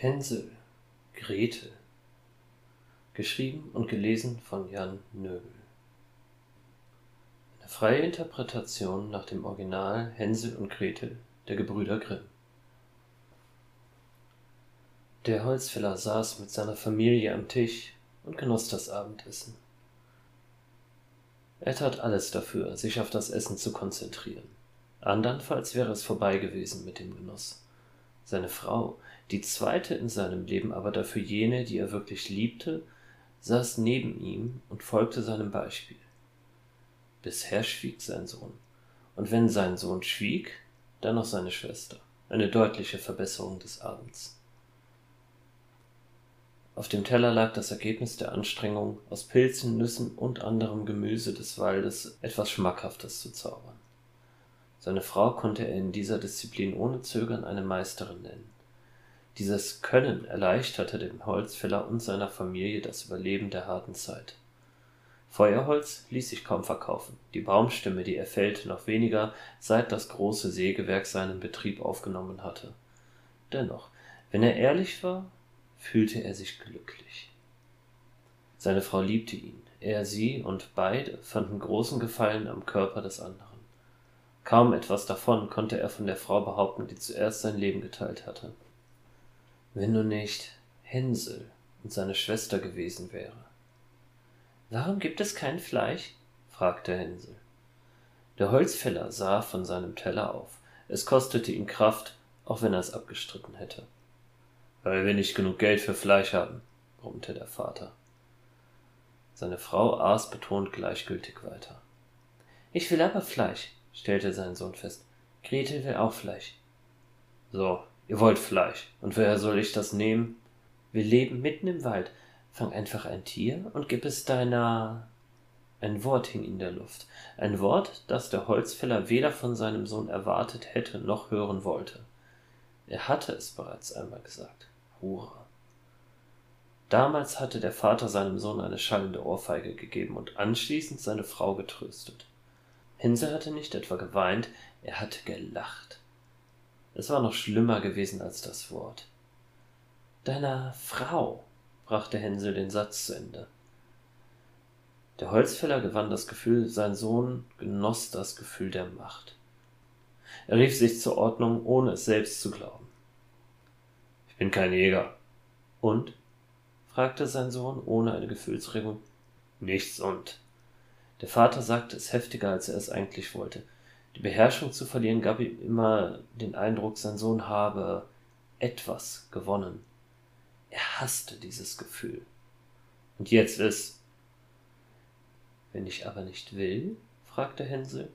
Hänsel, Gretel. Geschrieben und gelesen von Jan Nöbel. Eine freie Interpretation nach dem Original Hänsel und Gretel der Gebrüder Grimm. Der Holzfäller saß mit seiner Familie am Tisch und genoss das Abendessen. Er tat alles dafür, sich auf das Essen zu konzentrieren. Andernfalls wäre es vorbei gewesen mit dem Genuss. Seine Frau, die zweite in seinem Leben, aber dafür jene, die er wirklich liebte, saß neben ihm und folgte seinem Beispiel. Bisher schwieg sein Sohn, und wenn sein Sohn schwieg, dann noch seine Schwester. Eine deutliche Verbesserung des Abends. Auf dem Teller lag das Ergebnis der Anstrengung, aus Pilzen, Nüssen und anderem Gemüse des Waldes etwas Schmackhaftes zu zaubern. Seine Frau konnte er in dieser Disziplin ohne Zögern eine Meisterin nennen. Dieses Können erleichterte dem Holzfäller und seiner Familie das Überleben der harten Zeit. Feuerholz ließ sich kaum verkaufen, die Baumstämme, die er fällte, noch weniger, seit das große Sägewerk seinen Betrieb aufgenommen hatte. Dennoch, wenn er ehrlich war, fühlte er sich glücklich. Seine Frau liebte ihn, er sie, und beide fanden großen Gefallen am Körper des anderen. Kaum etwas davon konnte er von der Frau behaupten, die zuerst sein Leben geteilt hatte. Wenn nur nicht Hänsel und seine Schwester gewesen wäre. »Warum gibt es kein Fleisch?« fragte Hänsel. Der Holzfäller sah von seinem Teller auf. Es kostete ihm Kraft, auch wenn er es abgestritten hätte. »Weil wir nicht genug Geld für Fleisch haben«, brummte der Vater. Seine Frau aß betont gleichgültig weiter. »Ich will aber Fleisch«, stellte sein Sohn fest. »Gretel will auch Fleisch.« »So, ihr wollt Fleisch, und woher soll ich das nehmen?« »Wir leben mitten im Wald. Fang einfach ein Tier und gib es deiner...« Ein Wort hing in der Luft, ein Wort, das der Holzfäller weder von seinem Sohn erwartet hätte noch hören wollte. Er hatte es bereits einmal gesagt. Hurra! Damals hatte der Vater seinem Sohn eine schallende Ohrfeige gegeben und anschließend seine Frau getröstet. Hänsel hatte nicht etwa geweint, er hatte gelacht. Es war noch schlimmer gewesen als das Wort. »Deiner Frau«, brachte Hänsel den Satz zu Ende. Der Holzfäller gewann das Gefühl, sein Sohn genoss das Gefühl der Macht. Er rief sich zur Ordnung, ohne es selbst zu glauben. »Ich bin kein Jäger.« »Und?« fragte sein Sohn, ohne eine Gefühlsregung. »Nichts und.« Der Vater sagte es heftiger, als er es eigentlich wollte. Die Beherrschung zu verlieren gab ihm immer den Eindruck, sein Sohn habe etwas gewonnen. Er hasste dieses Gefühl. Und jetzt ist. »Wenn ich aber nicht will?« fragte Hänsel.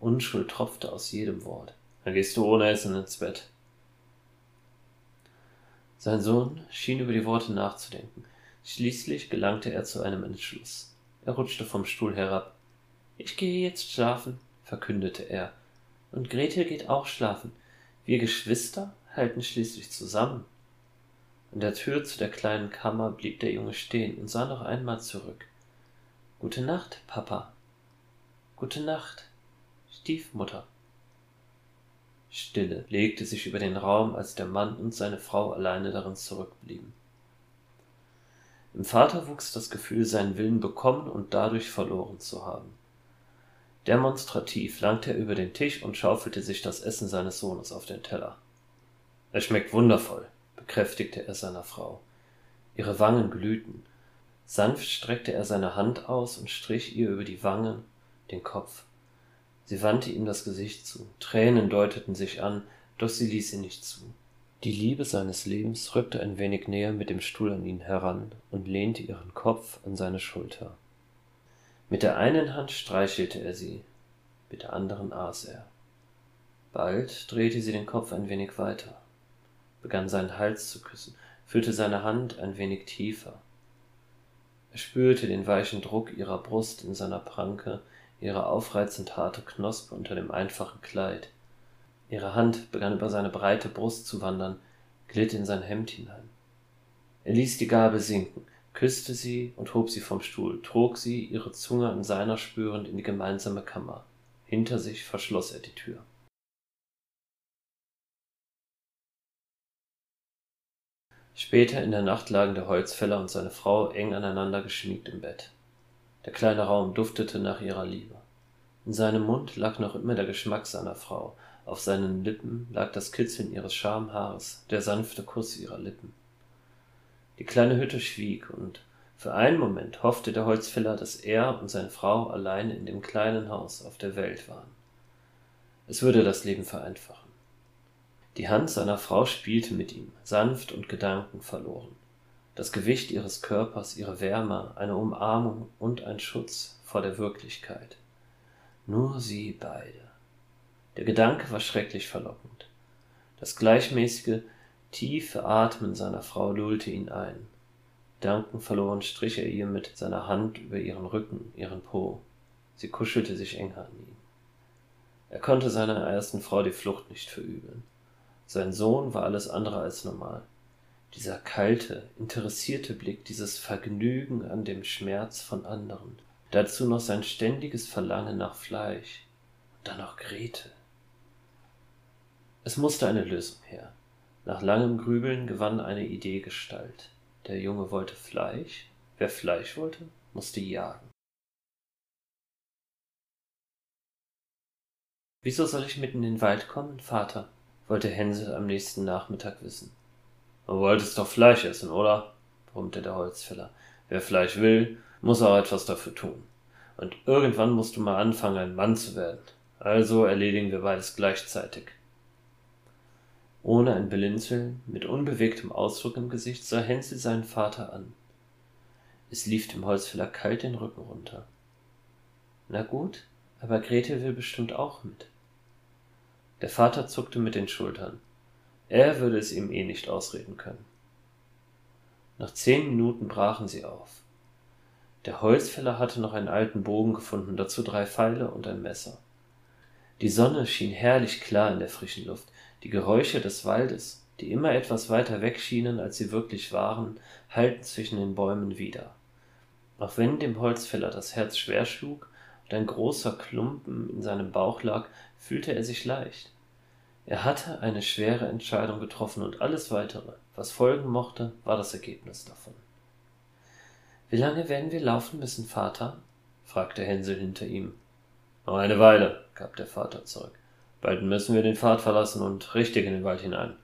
Unschuld tropfte aus jedem Wort. »Dann gehst du ohne Essen ins Bett.« Sein Sohn schien über die Worte nachzudenken. Schließlich gelangte er zu einem Entschluss. Er rutschte vom Stuhl herab. »Ich gehe jetzt schlafen«, verkündete er. »Und Gretel geht auch schlafen. Wir Geschwister halten schließlich zusammen.« An der Tür zu der kleinen Kammer blieb der Junge stehen und sah noch einmal zurück. »Gute Nacht, Papa.« »Gute Nacht, Stiefmutter.« Stille legte sich über den Raum, als der Mann und seine Frau alleine darin zurückblieben. Im Vater wuchs das Gefühl, seinen Willen bekommen und dadurch verloren zu haben. Demonstrativ langte er über den Tisch und schaufelte sich das Essen seines Sohnes auf den Teller. »Es schmeckt wundervoll«, bekräftigte er seiner Frau. Ihre Wangen glühten. Sanft streckte er seine Hand aus und strich ihr über die Wange, den Kopf. Sie wandte ihm das Gesicht zu. Tränen deuteten sich an, doch sie ließ ihn nicht zu. Die Liebe seines Lebens rückte ein wenig näher mit dem Stuhl an ihn heran und lehnte ihren Kopf an seine Schulter. Mit der einen Hand streichelte er sie, mit der anderen aß er. Bald drehte sie den Kopf ein wenig weiter, begann seinen Hals zu küssen, führte seine Hand ein wenig tiefer. Er spürte den weichen Druck ihrer Brust in seiner Pranke, ihre aufreizend harte Knospe unter dem einfachen Kleid. Ihre Hand begann über seine breite Brust zu wandern, glitt in sein Hemd hinein. Er ließ die Gabel sinken, küsste sie und hob sie vom Stuhl, trug sie, ihre Zunge an seiner spürend, in die gemeinsame Kammer. Hinter sich verschloss er die Tür. Später in der Nacht lagen der Holzfäller und seine Frau eng aneinander geschmiegt im Bett. Der kleine Raum duftete nach ihrer Liebe. In seinem Mund lag noch immer der Geschmack seiner Frau, auf seinen Lippen lag das Kitzeln ihres Schamhaares, der sanfte Kuss ihrer Lippen. Die kleine Hütte schwieg und für einen Moment hoffte der Holzfäller, dass er und seine Frau alleine in dem kleinen Haus auf der Welt waren. Es würde das Leben vereinfachen. Die Hand seiner Frau spielte mit ihm, sanft und gedankenverloren. Das Gewicht ihres Körpers, ihre Wärme, eine Umarmung und ein Schutz vor der Wirklichkeit. Nur sie beide. Der Gedanke war schrecklich verlockend. Das gleichmäßige, tiefe Atmen seiner Frau lullte ihn ein. Gedankenverloren strich er ihr mit seiner Hand über ihren Rücken, ihren Po. Sie kuschelte sich enger an ihn. Er konnte seiner ersten Frau die Flucht nicht verübeln. Sein Sohn war alles andere als normal. Dieser kalte, interessierte Blick, dieses Vergnügen an dem Schmerz von anderen. Dazu noch sein ständiges Verlangen nach Fleisch. Und dann noch Gretel. Es musste eine Lösung her. Nach langem Grübeln gewann eine Idee Gestalt. Der Junge wollte Fleisch. Wer Fleisch wollte, musste jagen. »Wieso soll ich mitten in den Wald kommen, Vater?« wollte Hänsel am nächsten Nachmittag wissen. »Du wolltest doch Fleisch essen, oder?« brummte der Holzfäller. »Wer Fleisch will, muss auch etwas dafür tun. Und irgendwann musst du mal anfangen, ein Mann zu werden. Also erledigen wir beides gleichzeitig.« Ohne ein Blinzeln, mit unbewegtem Ausdruck im Gesicht, sah Hänsel seinen Vater an. Es lief dem Holzfäller kalt den Rücken runter. »Na gut, aber Gretel will bestimmt auch mit.« Der Vater zuckte mit den Schultern. Er würde es ihm eh nicht ausreden können. Nach 10 Minuten brachen sie auf. Der Holzfäller hatte noch einen alten Bogen gefunden, dazu 3 Pfeile und ein Messer. Die Sonne schien herrlich klar in der frischen Luft. Die Geräusche des Waldes, die immer etwas weiter weg schienen, als sie wirklich waren, hallten zwischen den Bäumen wider. Auch wenn dem Holzfäller das Herz schwer schlug und ein großer Klumpen in seinem Bauch lag, fühlte er sich leicht. Er hatte eine schwere Entscheidung getroffen und alles Weitere, was folgen mochte, war das Ergebnis davon. »Wie lange werden wir laufen müssen, Vater?« fragte Hänsel hinter ihm. »Noch eine Weile«, gab der Vater zurück. »Bald müssen wir den Pfad verlassen und richtig in den Wald hinein.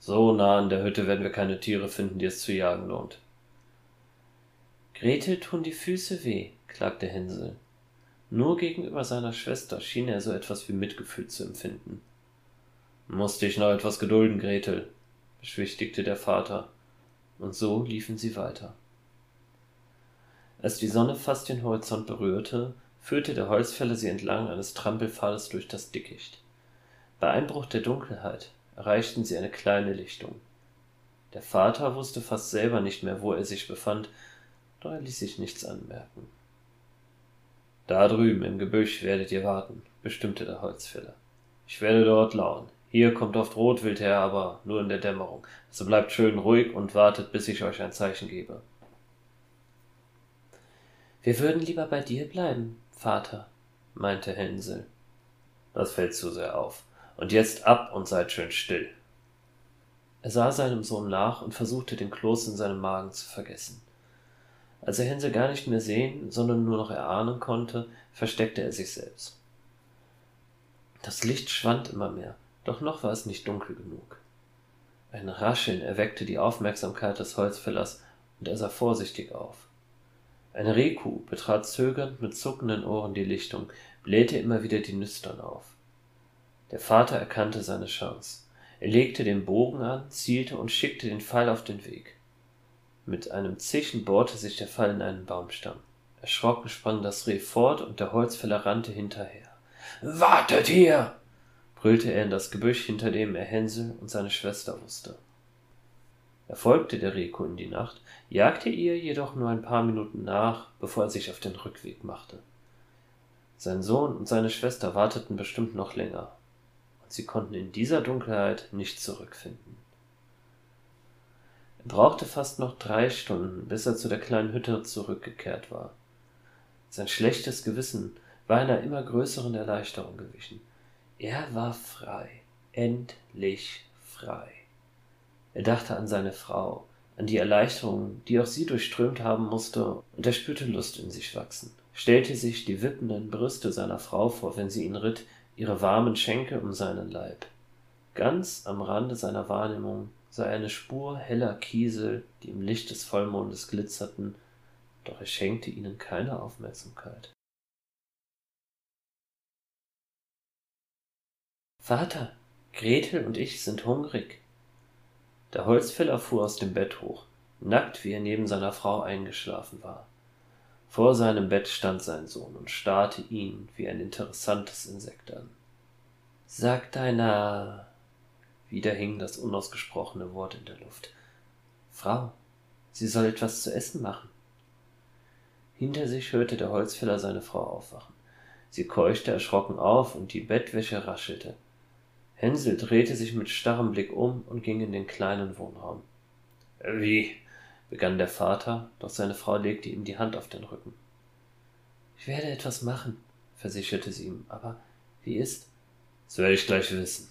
So nah an der Hütte werden wir keine Tiere finden, die es zu jagen lohnt.« »Gretel tun die Füße weh«, klagte Hänsel. Nur gegenüber seiner Schwester schien er so etwas wie Mitgefühl zu empfinden. »Musst dich noch etwas gedulden, Gretel«, beschwichtigte der Vater, und so liefen sie weiter. Als die Sonne fast den Horizont berührte, führte der Holzfäller sie entlang eines Trampelpfades durch das Dickicht. Bei Einbruch der Dunkelheit erreichten sie eine kleine Lichtung. Der Vater wusste fast selber nicht mehr, wo er sich befand, doch er ließ sich nichts anmerken. »Da drüben im Gebüsch werdet ihr warten«, bestimmte der Holzfäller. »Ich werde dort lauern. Hier kommt oft Rotwild her, aber nur in der Dämmerung. Also bleibt schön ruhig und wartet, bis ich euch ein Zeichen gebe.« »Wir würden lieber bei dir bleiben, Vater«, meinte Hänsel. »Das fällt zu sehr auf. Und jetzt ab und seid schön still.« Er sah seinem Sohn nach und versuchte, den Kloß in seinem Magen zu vergessen. Als er Hänsel gar nicht mehr sehen, sondern nur noch erahnen konnte, versteckte er sich selbst. Das Licht schwand immer mehr, doch noch war es nicht dunkel genug. Ein Rascheln erweckte die Aufmerksamkeit des Holzfällers und er sah vorsichtig auf. Eine Rehkuh betrat zögernd mit zuckenden Ohren die Lichtung, blähte immer wieder die Nüstern auf. Der Vater erkannte seine Chance. Er legte den Bogen an, zielte und schickte den Pfeil auf den Weg. Mit einem Zischen bohrte sich der Pfeil in einen Baumstamm. Erschrocken sprang das Reh fort und der Holzfäller rannte hinterher. »Wartet hier!« brüllte er in das Gebüsch, hinter dem er Hänsel und seine Schwester wusste. Er folgte der Rehkuh in die Nacht, jagte ihr jedoch nur ein paar Minuten nach, bevor er sich auf den Rückweg machte. Sein Sohn und seine Schwester warteten bestimmt noch länger, und sie konnten in dieser Dunkelheit nicht zurückfinden. Er brauchte fast noch 3 Stunden, bis er zu der kleinen Hütte zurückgekehrt war. Sein schlechtes Gewissen war einer immer größeren Erleichterung gewichen. Er war frei, endlich frei. Er dachte an seine Frau, an die Erleichterung, die auch sie durchströmt haben musste, und er spürte Lust in sich wachsen, stellte sich die wippenden Brüste seiner Frau vor, wenn sie ihn ritt, ihre warmen Schenkel um seinen Leib. Ganz am Rande seiner Wahrnehmung sah er eine Spur heller Kiesel, die im Licht des Vollmondes glitzerten, doch er schenkte ihnen keine Aufmerksamkeit. »Vater, Gretel und ich sind hungrig.« Der Holzfäller fuhr aus dem Bett hoch, nackt, wie er neben seiner Frau eingeschlafen war. Vor seinem Bett stand sein Sohn und starrte ihn wie ein interessantes Insekt an. »Sag deiner...« Wieder hing das unausgesprochene Wort in der Luft. »Frau, sie soll etwas zu essen machen.« Hinter sich hörte der Holzfäller seine Frau aufwachen. Sie keuchte erschrocken auf und die Bettwäsche raschelte. Hänsel drehte sich mit starrem Blick um und ging in den kleinen Wohnraum. »Wie?« begann der Vater, doch seine Frau legte ihm die Hand auf den Rücken. »Ich werde etwas machen«, versicherte sie ihm, »aber wie ist?« »Das werde ich gleich wissen.«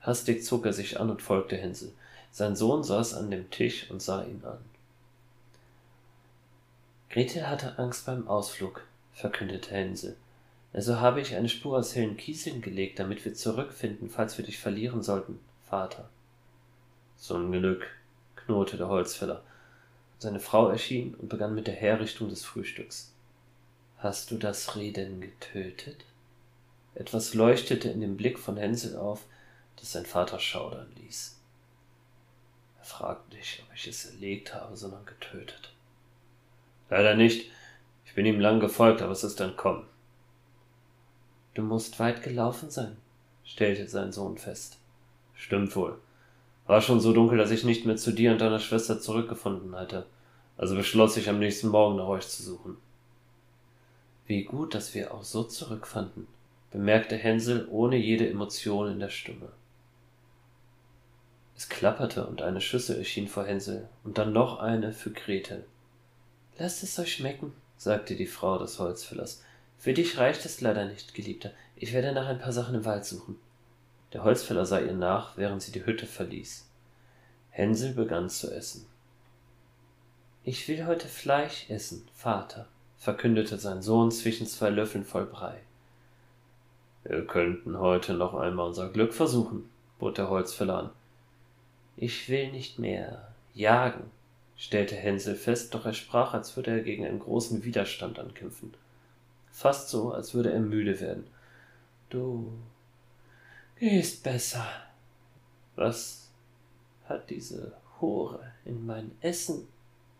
Hastig zog er sich an und folgte Hänsel. Sein Sohn saß an dem Tisch und sah ihn an. »Gretel hatte Angst beim Ausflug«, verkündete Hänsel. »Also habe ich eine Spur aus hellen Kieseln gelegt, damit wir zurückfinden, falls wir dich verlieren sollten, Vater.« »Zum Glück«, knurrte der Holzfäller. Seine Frau erschien und begann mit der Herrichtung des Frühstücks. »Hast du das Reh denn getötet?« Etwas leuchtete in dem Blick von Hänsel auf, das sein Vater schaudern ließ. »Er fragt nicht, ob ich es erlegt habe, sondern getötet.« »Leider nicht. Ich bin ihm lang gefolgt, aber es ist entkommen.« »Du musst weit gelaufen sein«, stellte sein Sohn fest. »Stimmt wohl. War schon so dunkel, dass ich nicht mehr zu dir und deiner Schwester zurückgefunden hatte. Also beschloss ich, am nächsten Morgen nach euch zu suchen.« »Wie gut, dass wir auch so zurückfanden«, bemerkte Hänsel ohne jede Emotion in der Stimme. Es klapperte und eine Schüssel erschien vor Hänsel und dann noch eine für Gretel. »Lasst es euch schmecken«, sagte die Frau des Holzfällers. »Für dich reicht es leider nicht, Geliebter. Ich werde nach ein paar Sachen im Wald suchen.« Der Holzfäller sah ihr nach, während sie die Hütte verließ. Hänsel begann zu essen. »Ich will heute Fleisch essen, Vater«, verkündete sein Sohn zwischen zwei Löffeln voll Brei. »Wir könnten heute noch einmal unser Glück versuchen«, bot der Holzfäller an. »Ich will nicht mehr jagen«, stellte Hänsel fest, doch er sprach, als würde er gegen einen großen Widerstand ankämpfen. Fast so, als würde er müde werden. »Du gehst besser. Was hat diese Hure in mein Essen?«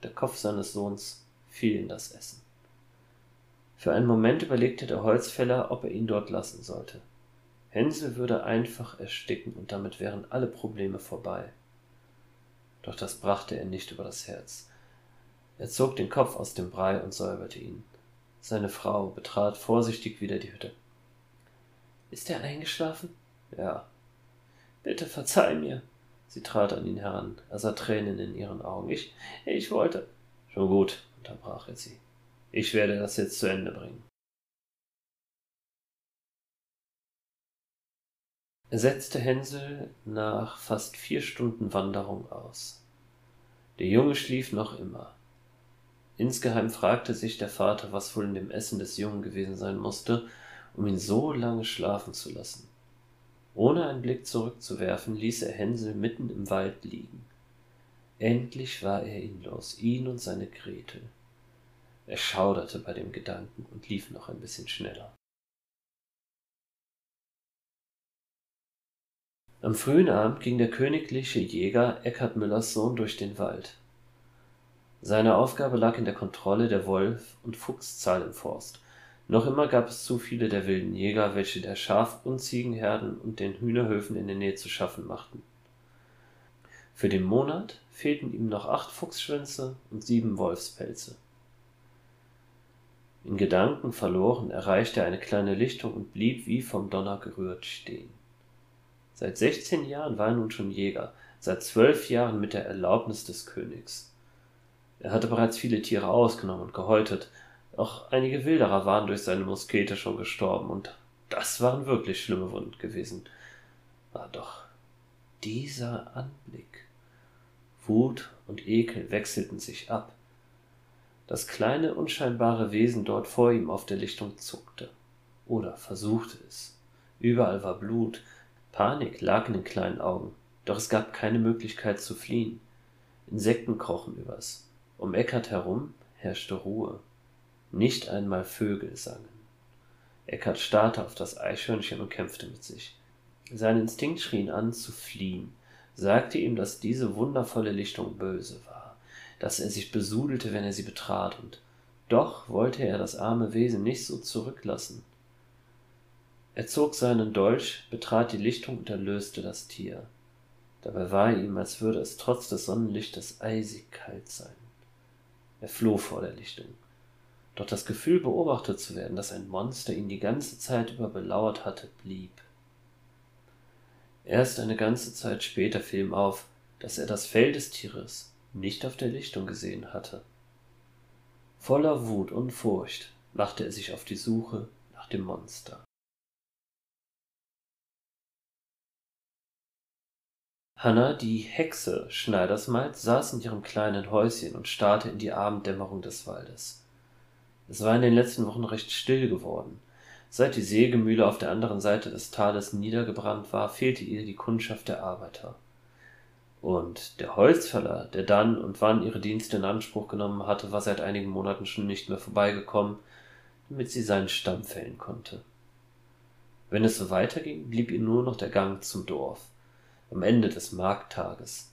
Der Kopf seines Sohns fiel in das Essen. Für einen Moment überlegte der Holzfäller, ob er ihn dort lassen sollte. Hänsel würde einfach ersticken und damit wären alle Probleme vorbei. Doch das brachte er nicht über das Herz. Er zog den Kopf aus dem Brei und säuberte ihn. Seine Frau betrat vorsichtig wieder die Hütte. »Ist er eingeschlafen?« »Ja.« »Bitte verzeih mir.« Sie trat an ihn heran. Er sah Tränen in ihren Augen. »Ich wollte...« »Schon gut«, unterbrach er sie. »Ich werde das jetzt zu Ende bringen.« Er setzte Hänsel nach fast 4 Stunden Wanderung aus. Der Junge schlief noch immer. Insgeheim fragte sich der Vater, was wohl in dem Essen des Jungen gewesen sein musste, um ihn so lange schlafen zu lassen. Ohne einen Blick zurückzuwerfen, ließ er Hänsel mitten im Wald liegen. Endlich war er ihn los, ihn und seine Gretel. Er schauderte bei dem Gedanken und lief noch ein bisschen schneller. Am frühen Abend ging der königliche Jäger Eckart Müllerssohn durch den Wald. Seine Aufgabe lag in der Kontrolle der Wolf- und Fuchszahl im Forst. Noch immer gab es zu viele der wilden Jäger, welche der Schaf- und Ziegenherden und den Hühnerhöfen in der Nähe zu schaffen machten. Für den Monat fehlten ihm noch 8 Fuchsschwänze und 7 Wolfspelze. In Gedanken verloren erreichte er eine kleine Lichtung und blieb wie vom Donner gerührt stehen. Seit 16 Jahren war er nun schon Jäger, seit 12 Jahren mit der Erlaubnis des Königs. Er hatte bereits viele Tiere ausgenommen und gehäutet, auch einige Wilderer waren durch seine Muskete schon gestorben, und das waren wirklich schlimme Wunden gewesen. War doch dieser Anblick, Wut und Ekel wechselten sich ab. Das kleine, unscheinbare Wesen dort vor ihm auf der Lichtung zuckte. Oder versuchte es. Überall war Blut, Panik lag in den kleinen Augen, doch es gab keine Möglichkeit zu fliehen. Insekten krochen übers. Um Eckart herum herrschte Ruhe. Nicht einmal Vögel sangen. Eckart starrte auf das Eichhörnchen und kämpfte mit sich. Sein Instinkt schrie ihn an, zu fliehen, sagte ihm, dass diese wundervolle Lichtung böse war, dass er sich besudelte, wenn er sie betrat, und doch wollte er das arme Wesen nicht so zurücklassen. Er zog seinen Dolch, betrat die Lichtung und erlöste das Tier. Dabei war ihm, als würde es trotz des Sonnenlichtes eisig kalt sein. Er floh vor der Lichtung. Doch das Gefühl, beobachtet zu werden, dass ein Monster ihn die ganze Zeit über belauert hatte, blieb. Erst eine ganze Zeit später fiel ihm auf, dass er das Fell des Tieres nicht auf der Lichtung gesehen hatte. Voller Wut und Furcht machte er sich auf die Suche nach dem Monster. Hanna, die Hexe Schneidersmaid, saß in ihrem kleinen Häuschen und starrte in die Abenddämmerung des Waldes. Es war in den letzten Wochen recht still geworden. Seit die Sägemühle auf der anderen Seite des Tales niedergebrannt war, fehlte ihr die Kundschaft der Arbeiter. Und der Holzfäller, der dann und wann ihre Dienste in Anspruch genommen hatte, war seit einigen Monaten schon nicht mehr vorbeigekommen, damit sie seinen Stamm fällen konnte. Wenn es so weiterging, blieb ihr nur noch der Gang zum Dorf, am Ende des Markttages.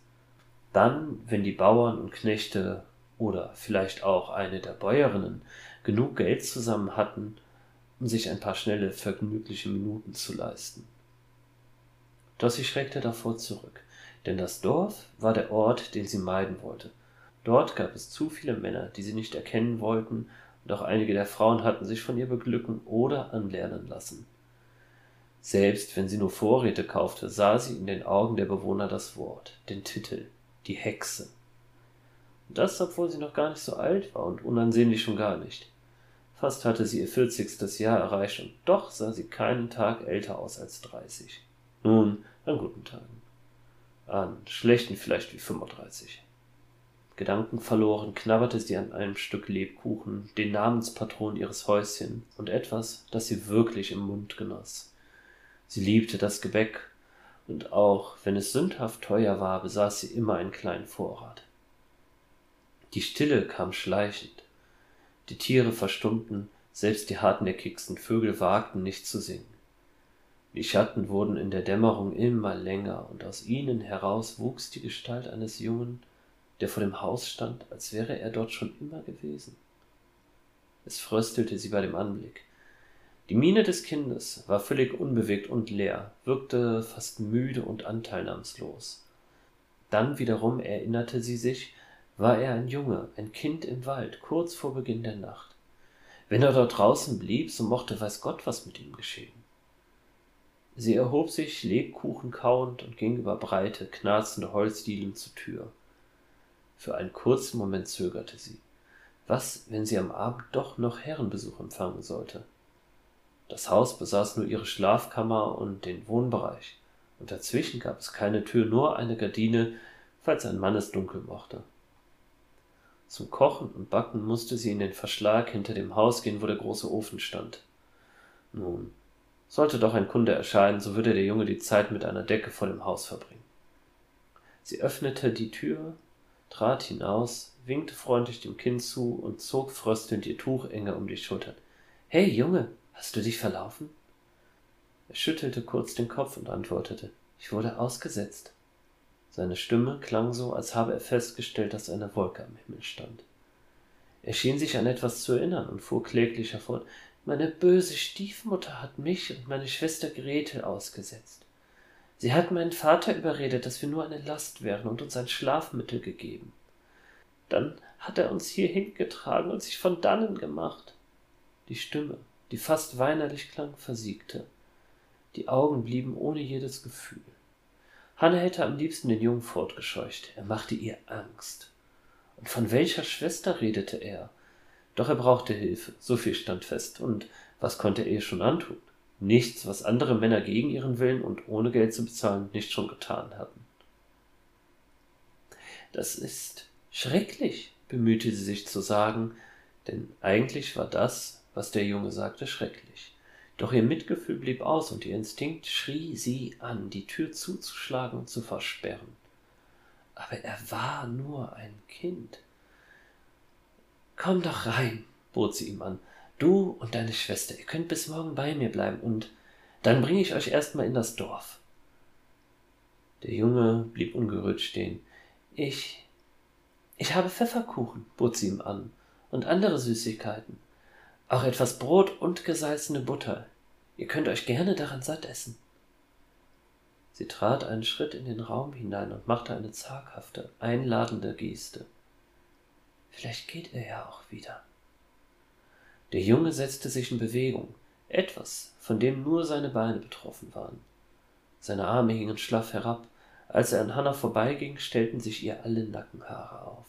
Dann, wenn die Bauern und Knechte oder vielleicht auch eine der Bäuerinnen genug Geld zusammen hatten, um sich ein paar schnelle, vergnügliche Minuten zu leisten. Doch sie schreckte davor zurück, denn das Dorf war der Ort, den sie meiden wollte. Dort gab es zu viele Männer, die sie nicht erkennen wollten, und auch einige der Frauen hatten sich von ihr beglücken oder anlernen lassen. Selbst wenn sie nur Vorräte kaufte, sah sie in den Augen der Bewohner das Wort, den Titel, die Hexe. Und das, obwohl sie noch gar nicht so alt war und unansehnlich schon gar nicht. Fast hatte sie ihr 40. Jahr erreicht und doch sah sie keinen Tag älter aus als 30. Nun, an guten Tagen. An schlechten vielleicht wie 35. Gedankenverloren knabberte sie an einem Stück Lebkuchen, den Namenspatron ihres Häuschens und etwas, das sie wirklich im Mund genoss. Sie liebte das Gebäck und auch, wenn es sündhaft teuer war, besaß sie immer einen kleinen Vorrat. Die Stille kam schleichend. Die Tiere verstummten, selbst die hartnäckigsten Vögel wagten nicht zu singen. Die Schatten wurden in der Dämmerung immer länger, und aus ihnen heraus wuchs die Gestalt eines Jungen, der vor dem Haus stand, als wäre er dort schon immer gewesen. Es fröstelte sie bei dem Anblick. Die Miene des Kindes war völlig unbewegt und leer, wirkte fast müde und anteilnahmslos. Dann wiederum erinnerte sie sich, war er ein Junge, ein Kind im Wald, kurz vor Beginn der Nacht. Wenn er dort draußen blieb, so mochte weiß Gott, was mit ihm geschehen. Sie erhob sich, Lebkuchen kauend, und ging über breite, knarzende Holzdielen zur Tür. Für einen kurzen Moment zögerte sie. Was, wenn sie am Abend doch noch Herrenbesuch empfangen sollte? Das Haus besaß nur ihre Schlafkammer und den Wohnbereich, und dazwischen gab es keine Tür, nur eine Gardine, falls ein Mann es dunkel mochte. Zum Kochen und Backen musste sie in den Verschlag hinter dem Haus gehen, wo der große Ofen stand. Nun, sollte doch ein Kunde erscheinen, so würde der Junge die Zeit mit einer Decke vor dem Haus verbringen. Sie öffnete die Tür, trat hinaus, winkte freundlich dem Kind zu und zog fröstelnd ihr Tuch enger um die Schultern. »Hey, Junge, hast du dich verlaufen?« Er schüttelte kurz den Kopf und antwortete, »Ich wurde ausgesetzt.« Seine Stimme klang so, als habe er festgestellt, dass eine Wolke am Himmel stand. Er schien sich an etwas zu erinnern und fuhr kläglich hervor, »Meine böse Stiefmutter hat mich und meine Schwester Gretel ausgesetzt. Sie hat meinen Vater überredet, dass wir nur eine Last wären, und uns ein Schlafmittel gegeben. Dann hat er uns hier hingetragen und sich von dannen gemacht.« Die Stimme, die fast weinerlich klang, versiegte. Die Augen blieben ohne jedes Gefühl. Hanna hätte am liebsten den Jungen fortgescheucht. Er machte ihr Angst. Und von welcher Schwester redete er? Doch er brauchte Hilfe, so viel stand fest. Und was konnte er ihr schon antun? Nichts, was andere Männer gegen ihren Willen und ohne Geld zu bezahlen nicht schon getan hatten. Das ist schrecklich, bemühte sie sich zu sagen, denn eigentlich war das, was der Junge sagte, schrecklich. Doch ihr Mitgefühl blieb aus und ihr Instinkt schrie sie an, die Tür zuzuschlagen und zu versperren. Aber er war nur ein Kind. »Komm doch rein«, bot sie ihm an. »Du und deine Schwester, ihr könnt bis morgen bei mir bleiben und dann bringe ich euch erstmal in das Dorf.« Der Junge blieb ungerührt stehen. »Ich habe Pfefferkuchen«, bot sie ihm an, »und andere Süßigkeiten. Auch etwas Brot und gesalzene Butter. Ihr könnt euch gerne daran satt essen.« Sie trat einen Schritt in den Raum hinein und machte eine zaghafte, einladende Geste. »Vielleicht geht er ja auch wieder.« Der Junge setzte sich in Bewegung, etwas, von dem nur seine Beine betroffen waren. Seine Arme hingen schlaff herab. Als er an Hanna vorbeiging, stellten sich ihr alle Nackenhaare auf.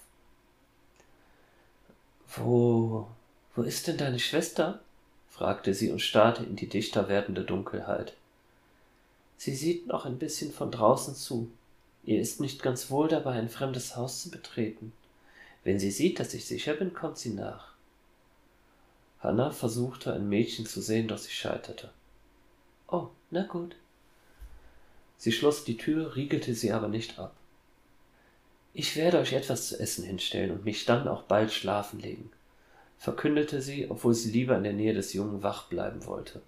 »Wo ist denn deine Schwester?« fragte sie und starrte in die dichter werdende Dunkelheit. »Sie sieht noch ein bisschen von draußen zu. Ihr ist nicht ganz wohl dabei, ein fremdes Haus zu betreten. Wenn sie sieht, dass ich sicher bin, kommt sie nach.« Hanna versuchte, ein Mädchen zu sehen, doch sie scheiterte. »Oh, na gut.« Sie schloss die Tür, riegelte sie aber nicht ab. »Ich werde euch etwas zu essen hinstellen und mich dann auch bald schlafen legen«, verkündete sie, obwohl sie lieber in der Nähe des Jungen wach bleiben wollte.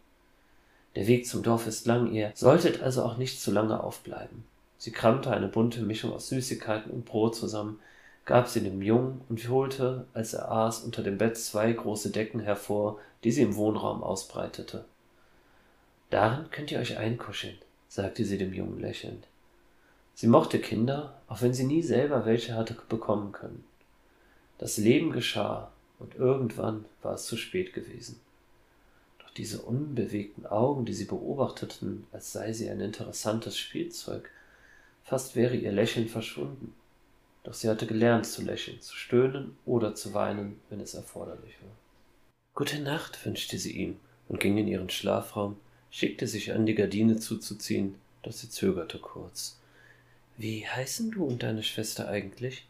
»Der Weg zum Dorf ist lang, ihr solltet also auch nicht zu lange aufbleiben.« Sie krammte eine bunte Mischung aus Süßigkeiten und Brot zusammen, gab sie dem Jungen und holte, als er aß, unter dem Bett 2 große Decken hervor, die sie im Wohnraum ausbreitete. »Darin könnt ihr euch einkuscheln«, sagte sie dem Jungen lächelnd. Sie mochte Kinder, auch wenn sie nie selber welche hatte bekommen können. Das Leben geschah, und irgendwann war es zu spät gewesen. Doch diese unbewegten Augen, die sie beobachteten, als sei sie ein interessantes Spielzeug, fast wäre ihr Lächeln verschwunden. Doch sie hatte gelernt zu lächeln, zu stöhnen oder zu weinen, wenn es erforderlich war. »Gute Nacht«, wünschte sie ihm und ging in ihren Schlafraum, schickte sich an, die Gardine zuzuziehen, doch sie zögerte kurz. »Wie heißen du und deine Schwester eigentlich?«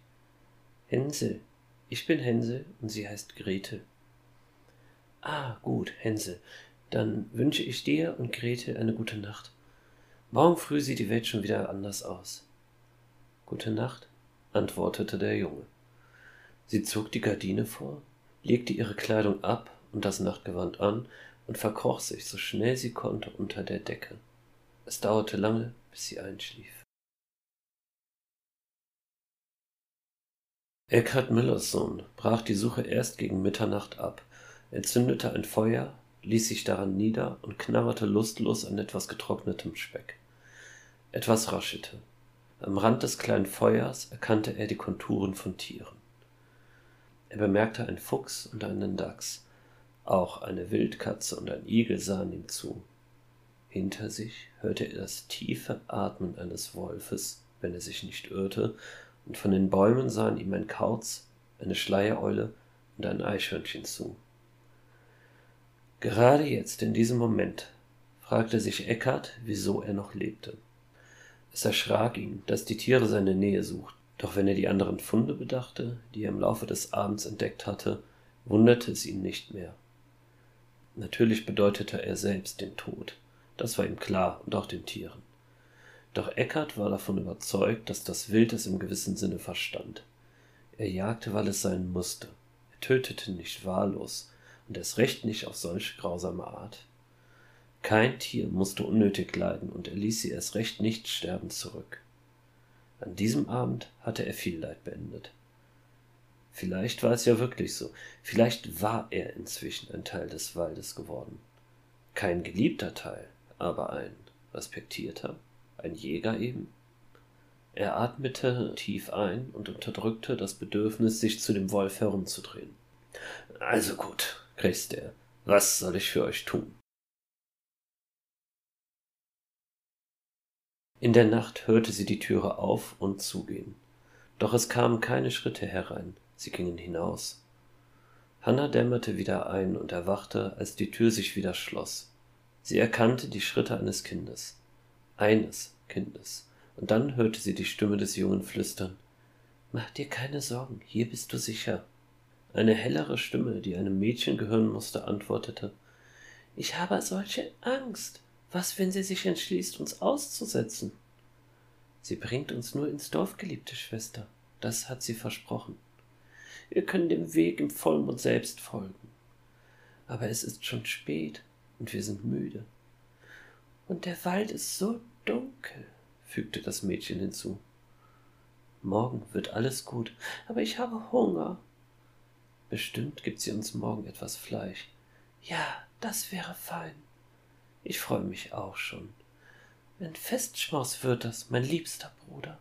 »Hänsel. Ich bin Hänsel und sie heißt Gretel.« »Ah, gut, Hänsel. Dann wünsche ich dir und Gretel eine gute Nacht. Morgen früh sieht die Welt schon wieder anders aus.« »Gute Nacht«, antwortete der Junge. Sie zog die Gardine vor, legte ihre Kleidung ab und das Nachtgewand an und verkroch sich, so schnell sie konnte, unter der Decke. Es dauerte lange, bis sie einschlief. Eckart Müllerssohn brach die Suche erst gegen Mitternacht ab. Er zündete ein Feuer, ließ sich daran nieder und knabberte lustlos an etwas getrocknetem Speck. Etwas raschelte. Am Rand des kleinen Feuers erkannte er die Konturen von Tieren. Er bemerkte einen Fuchs und einen Dachs. Auch eine Wildkatze und ein Igel sahen ihm zu. Hinter sich hörte er das tiefe Atmen eines Wolfes, wenn er sich nicht irrte, und von den Bäumen sahen ihm ein Kauz, eine Schleiereule und ein Eichhörnchen zu. Gerade jetzt, in diesem Moment, fragte sich Eckart, wieso er noch lebte. Es erschrak ihn, dass die Tiere seine Nähe suchten, doch wenn er die anderen Funde bedachte, die er im Laufe des Abends entdeckt hatte, wunderte es ihn nicht mehr. Natürlich bedeutete er selbst den Tod, das war ihm klar, und auch den Tieren. Doch Eckart war davon überzeugt, dass das Wild es im gewissen Sinne verstand. Er jagte, weil es sein musste. Er tötete nicht wahllos und erst recht nicht auf solch grausame Art. Kein Tier musste unnötig leiden und er ließ sie erst recht nicht sterben zurück. An diesem Abend hatte er viel Leid beendet. Vielleicht war es ja wirklich so. Vielleicht war er inzwischen ein Teil des Waldes geworden. Kein geliebter Teil, aber ein respektierter. Ein Jäger eben? Er atmete tief ein und unterdrückte das Bedürfnis, sich zu dem Wolf herumzudrehen. »Also gut«, krächzte er, »was soll ich für euch tun?« In der Nacht hörte sie die Türe auf und zugehen. Doch es kamen keine Schritte herein, sie gingen hinaus. Hanna dämmerte wieder ein und erwachte, als die Tür sich wieder schloss. Sie erkannte die Schritte eines Kindes. Und dann hörte sie die Stimme des Jungen flüstern. »Mach dir keine Sorgen, hier bist du sicher.« Eine hellere Stimme, die einem Mädchen gehören musste, antwortete, »Ich habe solche Angst. Was, wenn sie sich entschließt, uns auszusetzen?« »Sie bringt uns nur ins Dorf, geliebte Schwester. Das hat sie versprochen. Wir können dem Weg im Vollmond selbst folgen. Aber es ist schon spät und wir sind müde.« »Und der Wald ist so dunkel«, fügte das Mädchen hinzu. »Morgen wird alles gut, aber ich habe Hunger.« »Bestimmt gibt sie uns morgen etwas Fleisch.« »Ja, das wäre fein. Ich freue mich auch schon. Ein Festschmaus wird das, mein liebster Bruder.«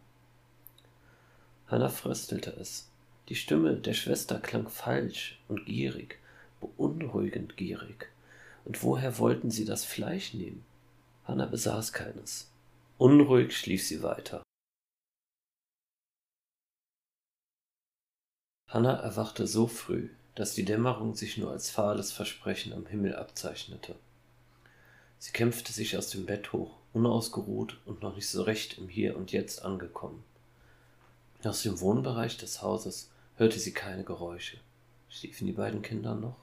Hanna fröstelte es. Die Stimme der Schwester klang falsch und gierig, beunruhigend gierig. Und woher wollten sie das Fleisch nehmen? Hanna besaß keines. Unruhig schlief sie weiter. Hanna erwachte so früh, dass die Dämmerung sich nur als fahles Versprechen am Himmel abzeichnete. Sie kämpfte sich aus dem Bett hoch, unausgeruht und noch nicht so recht im Hier und Jetzt angekommen. Aus dem Wohnbereich des Hauses hörte sie keine Geräusche. Schliefen die beiden Kinder noch?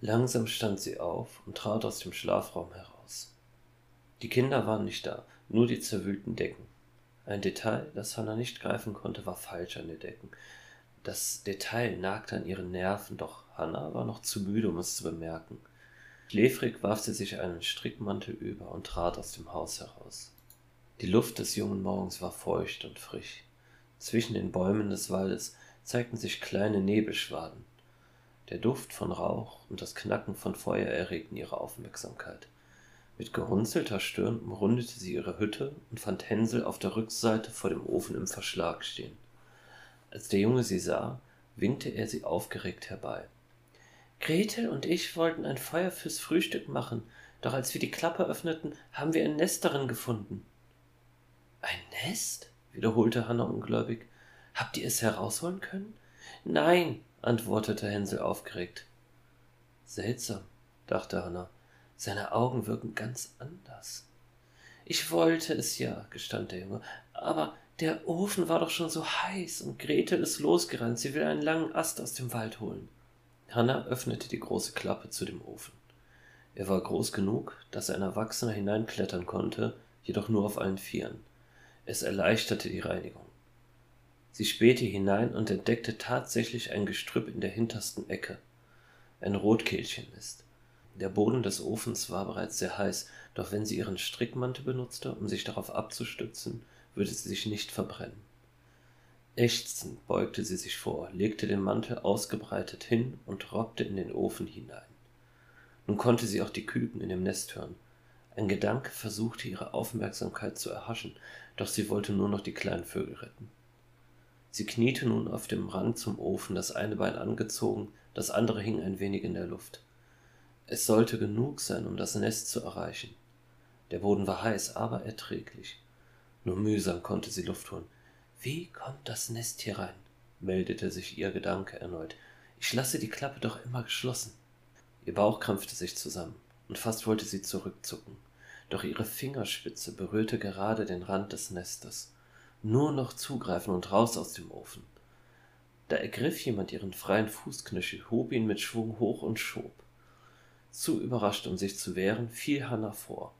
Langsam stand sie auf und trat aus dem Schlafraum heraus. Die Kinder waren nicht da, nur die zerwühlten Decken. Ein Detail, das Hanna nicht greifen konnte, war falsch an den Decken. Das Detail nagte an ihren Nerven, doch Hanna war noch zu müde, um es zu bemerken. Schläfrig warf sie sich einen Strickmantel über und trat aus dem Haus heraus. Die Luft des jungen Morgens war feucht und frisch. Zwischen den Bäumen des Waldes zeigten sich kleine Nebelschwaden. Der Duft von Rauch und das Knacken von Feuer erregten ihre Aufmerksamkeit. Mit gerunzelter Stirn umrundete sie ihre Hütte und fand Hänsel auf der Rückseite vor dem Ofen im Verschlag stehen. Als der Junge sie sah, winkte er sie aufgeregt herbei. »Gretel und ich wollten ein Feuer fürs Frühstück machen, doch als wir die Klappe öffneten, haben wir ein Nest darin gefunden.« »Ein Nest?« wiederholte Hanna ungläubig. »Habt ihr es herausholen können?« »Nein«, antwortete Hänsel aufgeregt. »Seltsam«, dachte Hanna. »Seine Augen wirken ganz anders.« »Ich wollte es ja«, gestand der Junge, »aber der Ofen war doch schon so heiß und Gretel ist losgerannt, sie will einen langen Ast aus dem Wald holen.« Hanna öffnete die große Klappe zu dem Ofen. Er war groß genug, dass ein Erwachsener hineinklettern konnte, jedoch nur auf allen Vieren. Es erleichterte die Reinigung. Sie spähte hinein und entdeckte tatsächlich ein Gestrüpp in der hintersten Ecke. Ein Rotkehlchennest. Der Boden des Ofens war bereits sehr heiß, doch wenn sie ihren Strickmantel benutzte, um sich darauf abzustützen, würde sie sich nicht verbrennen. Ächzend beugte sie sich vor, legte den Mantel ausgebreitet hin und robbte in den Ofen hinein. Nun konnte sie auch die Küken in dem Nest hören. Ein Gedanke versuchte, ihre Aufmerksamkeit zu erhaschen, doch sie wollte nur noch die kleinen Vögel retten. Sie kniete nun auf dem Rand zum Ofen, das eine Bein angezogen, das andere hing ein wenig in der Luft. Es sollte genug sein, um das Nest zu erreichen. Der Boden war heiß, aber erträglich. Nur mühsam konnte sie Luft holen. »Wie kommt das Nest hier rein?« meldete sich ihr Gedanke erneut. »Ich lasse die Klappe doch immer geschlossen.« Ihr Bauch krampfte sich zusammen und fast wollte sie zurückzucken. Doch ihre Fingerspitze berührte gerade den Rand des Nestes. Nur noch zugreifen und raus aus dem Ofen. Da ergriff jemand ihren freien Fußknöchel, hob ihn mit Schwung hoch und schob. Zu überrascht, um sich zu wehren, fiel Hanna vor.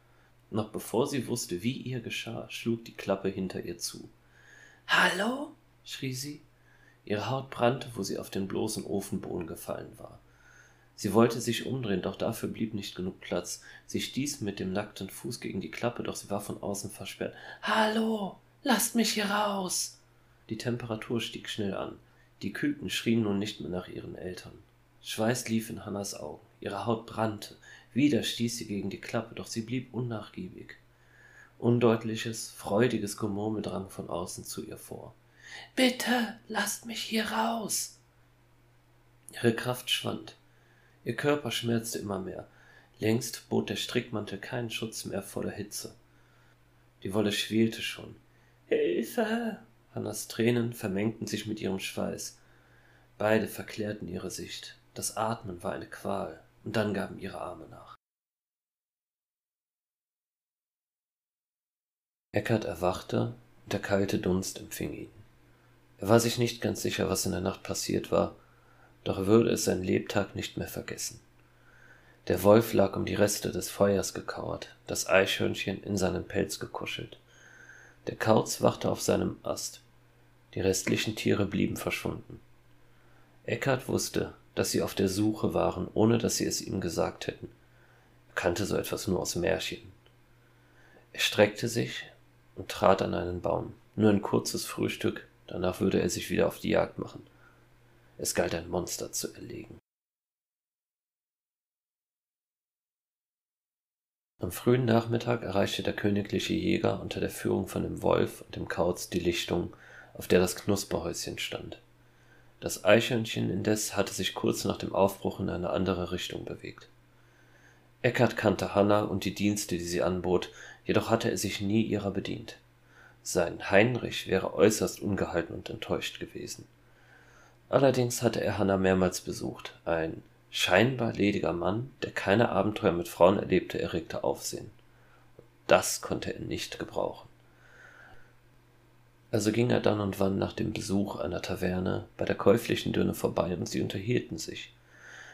Noch bevor sie wusste, wie ihr geschah, schlug die Klappe hinter ihr zu. »Hallo?« schrie sie. Ihre Haut brannte, wo sie auf den bloßen Ofenboden gefallen war. Sie wollte sich umdrehen, doch dafür blieb nicht genug Platz. Sie stieß mit dem nackten Fuß gegen die Klappe, doch sie war von außen versperrt. »Hallo, lasst mich hier raus!« Die Temperatur stieg schnell an. Die Küken schrien nun nicht mehr nach ihren Eltern. Schweiß lief in Hannas Augen. Ihre Haut brannte. Wieder stieß sie gegen die Klappe, doch sie blieb unnachgiebig. Undeutliches, freudiges Gemurmel drang von außen zu ihr vor. »Bitte, lasst mich hier raus!« Ihre Kraft schwand. Ihr Körper schmerzte immer mehr. Längst bot der Strickmantel keinen Schutz mehr vor der Hitze. Die Wolle schwelte schon. »Hilfe!« Hannas Tränen vermengten sich mit ihrem Schweiß. Beide verklärten ihre Sicht. Das Atmen war eine Qual, und dann gaben ihre Arme nach. Eckart erwachte Der kalte Dunst empfing ihn. Er war sich nicht ganz sicher, was in der Nacht passiert war, doch er würde es sein Lebtag nicht mehr vergessen. Der Wolf lag um die Reste des Feuers gekauert, das Eichhörnchen in seinen Pelz gekuschelt. Der Kauz wachte auf seinem Ast. Die restlichen Tiere blieben verschwunden. Eckart wusste, dass sie auf der Suche waren, ohne dass sie es ihm gesagt hätten. Er kannte so etwas nur aus Märchen. Er streckte sich und trat an einen Baum. Nur ein kurzes Frühstück, danach würde er sich wieder auf die Jagd machen. Es galt, ein Monster zu erlegen. Am frühen Nachmittag erreichte der königliche Jäger unter der Führung von dem Wolf und dem Kauz die Lichtung, auf der das Knusperhäuschen stand. Das Eichhörnchen indes hatte sich kurz nach dem Aufbruch in eine andere Richtung bewegt. Eckart kannte Hanna und die Dienste, die sie anbot, jedoch hatte er sich nie ihrer bedient. Sein Heinrich wäre äußerst ungehalten und enttäuscht gewesen. Allerdings hatte er Hanna mehrmals besucht, ein scheinbar lediger Mann, der keine Abenteuer mit Frauen erlebte, erregte Aufsehen. Das konnte er nicht gebrauchen. Also ging er dann und wann nach dem Besuch einer Taverne bei der käuflichen Dirne vorbei und sie unterhielten sich.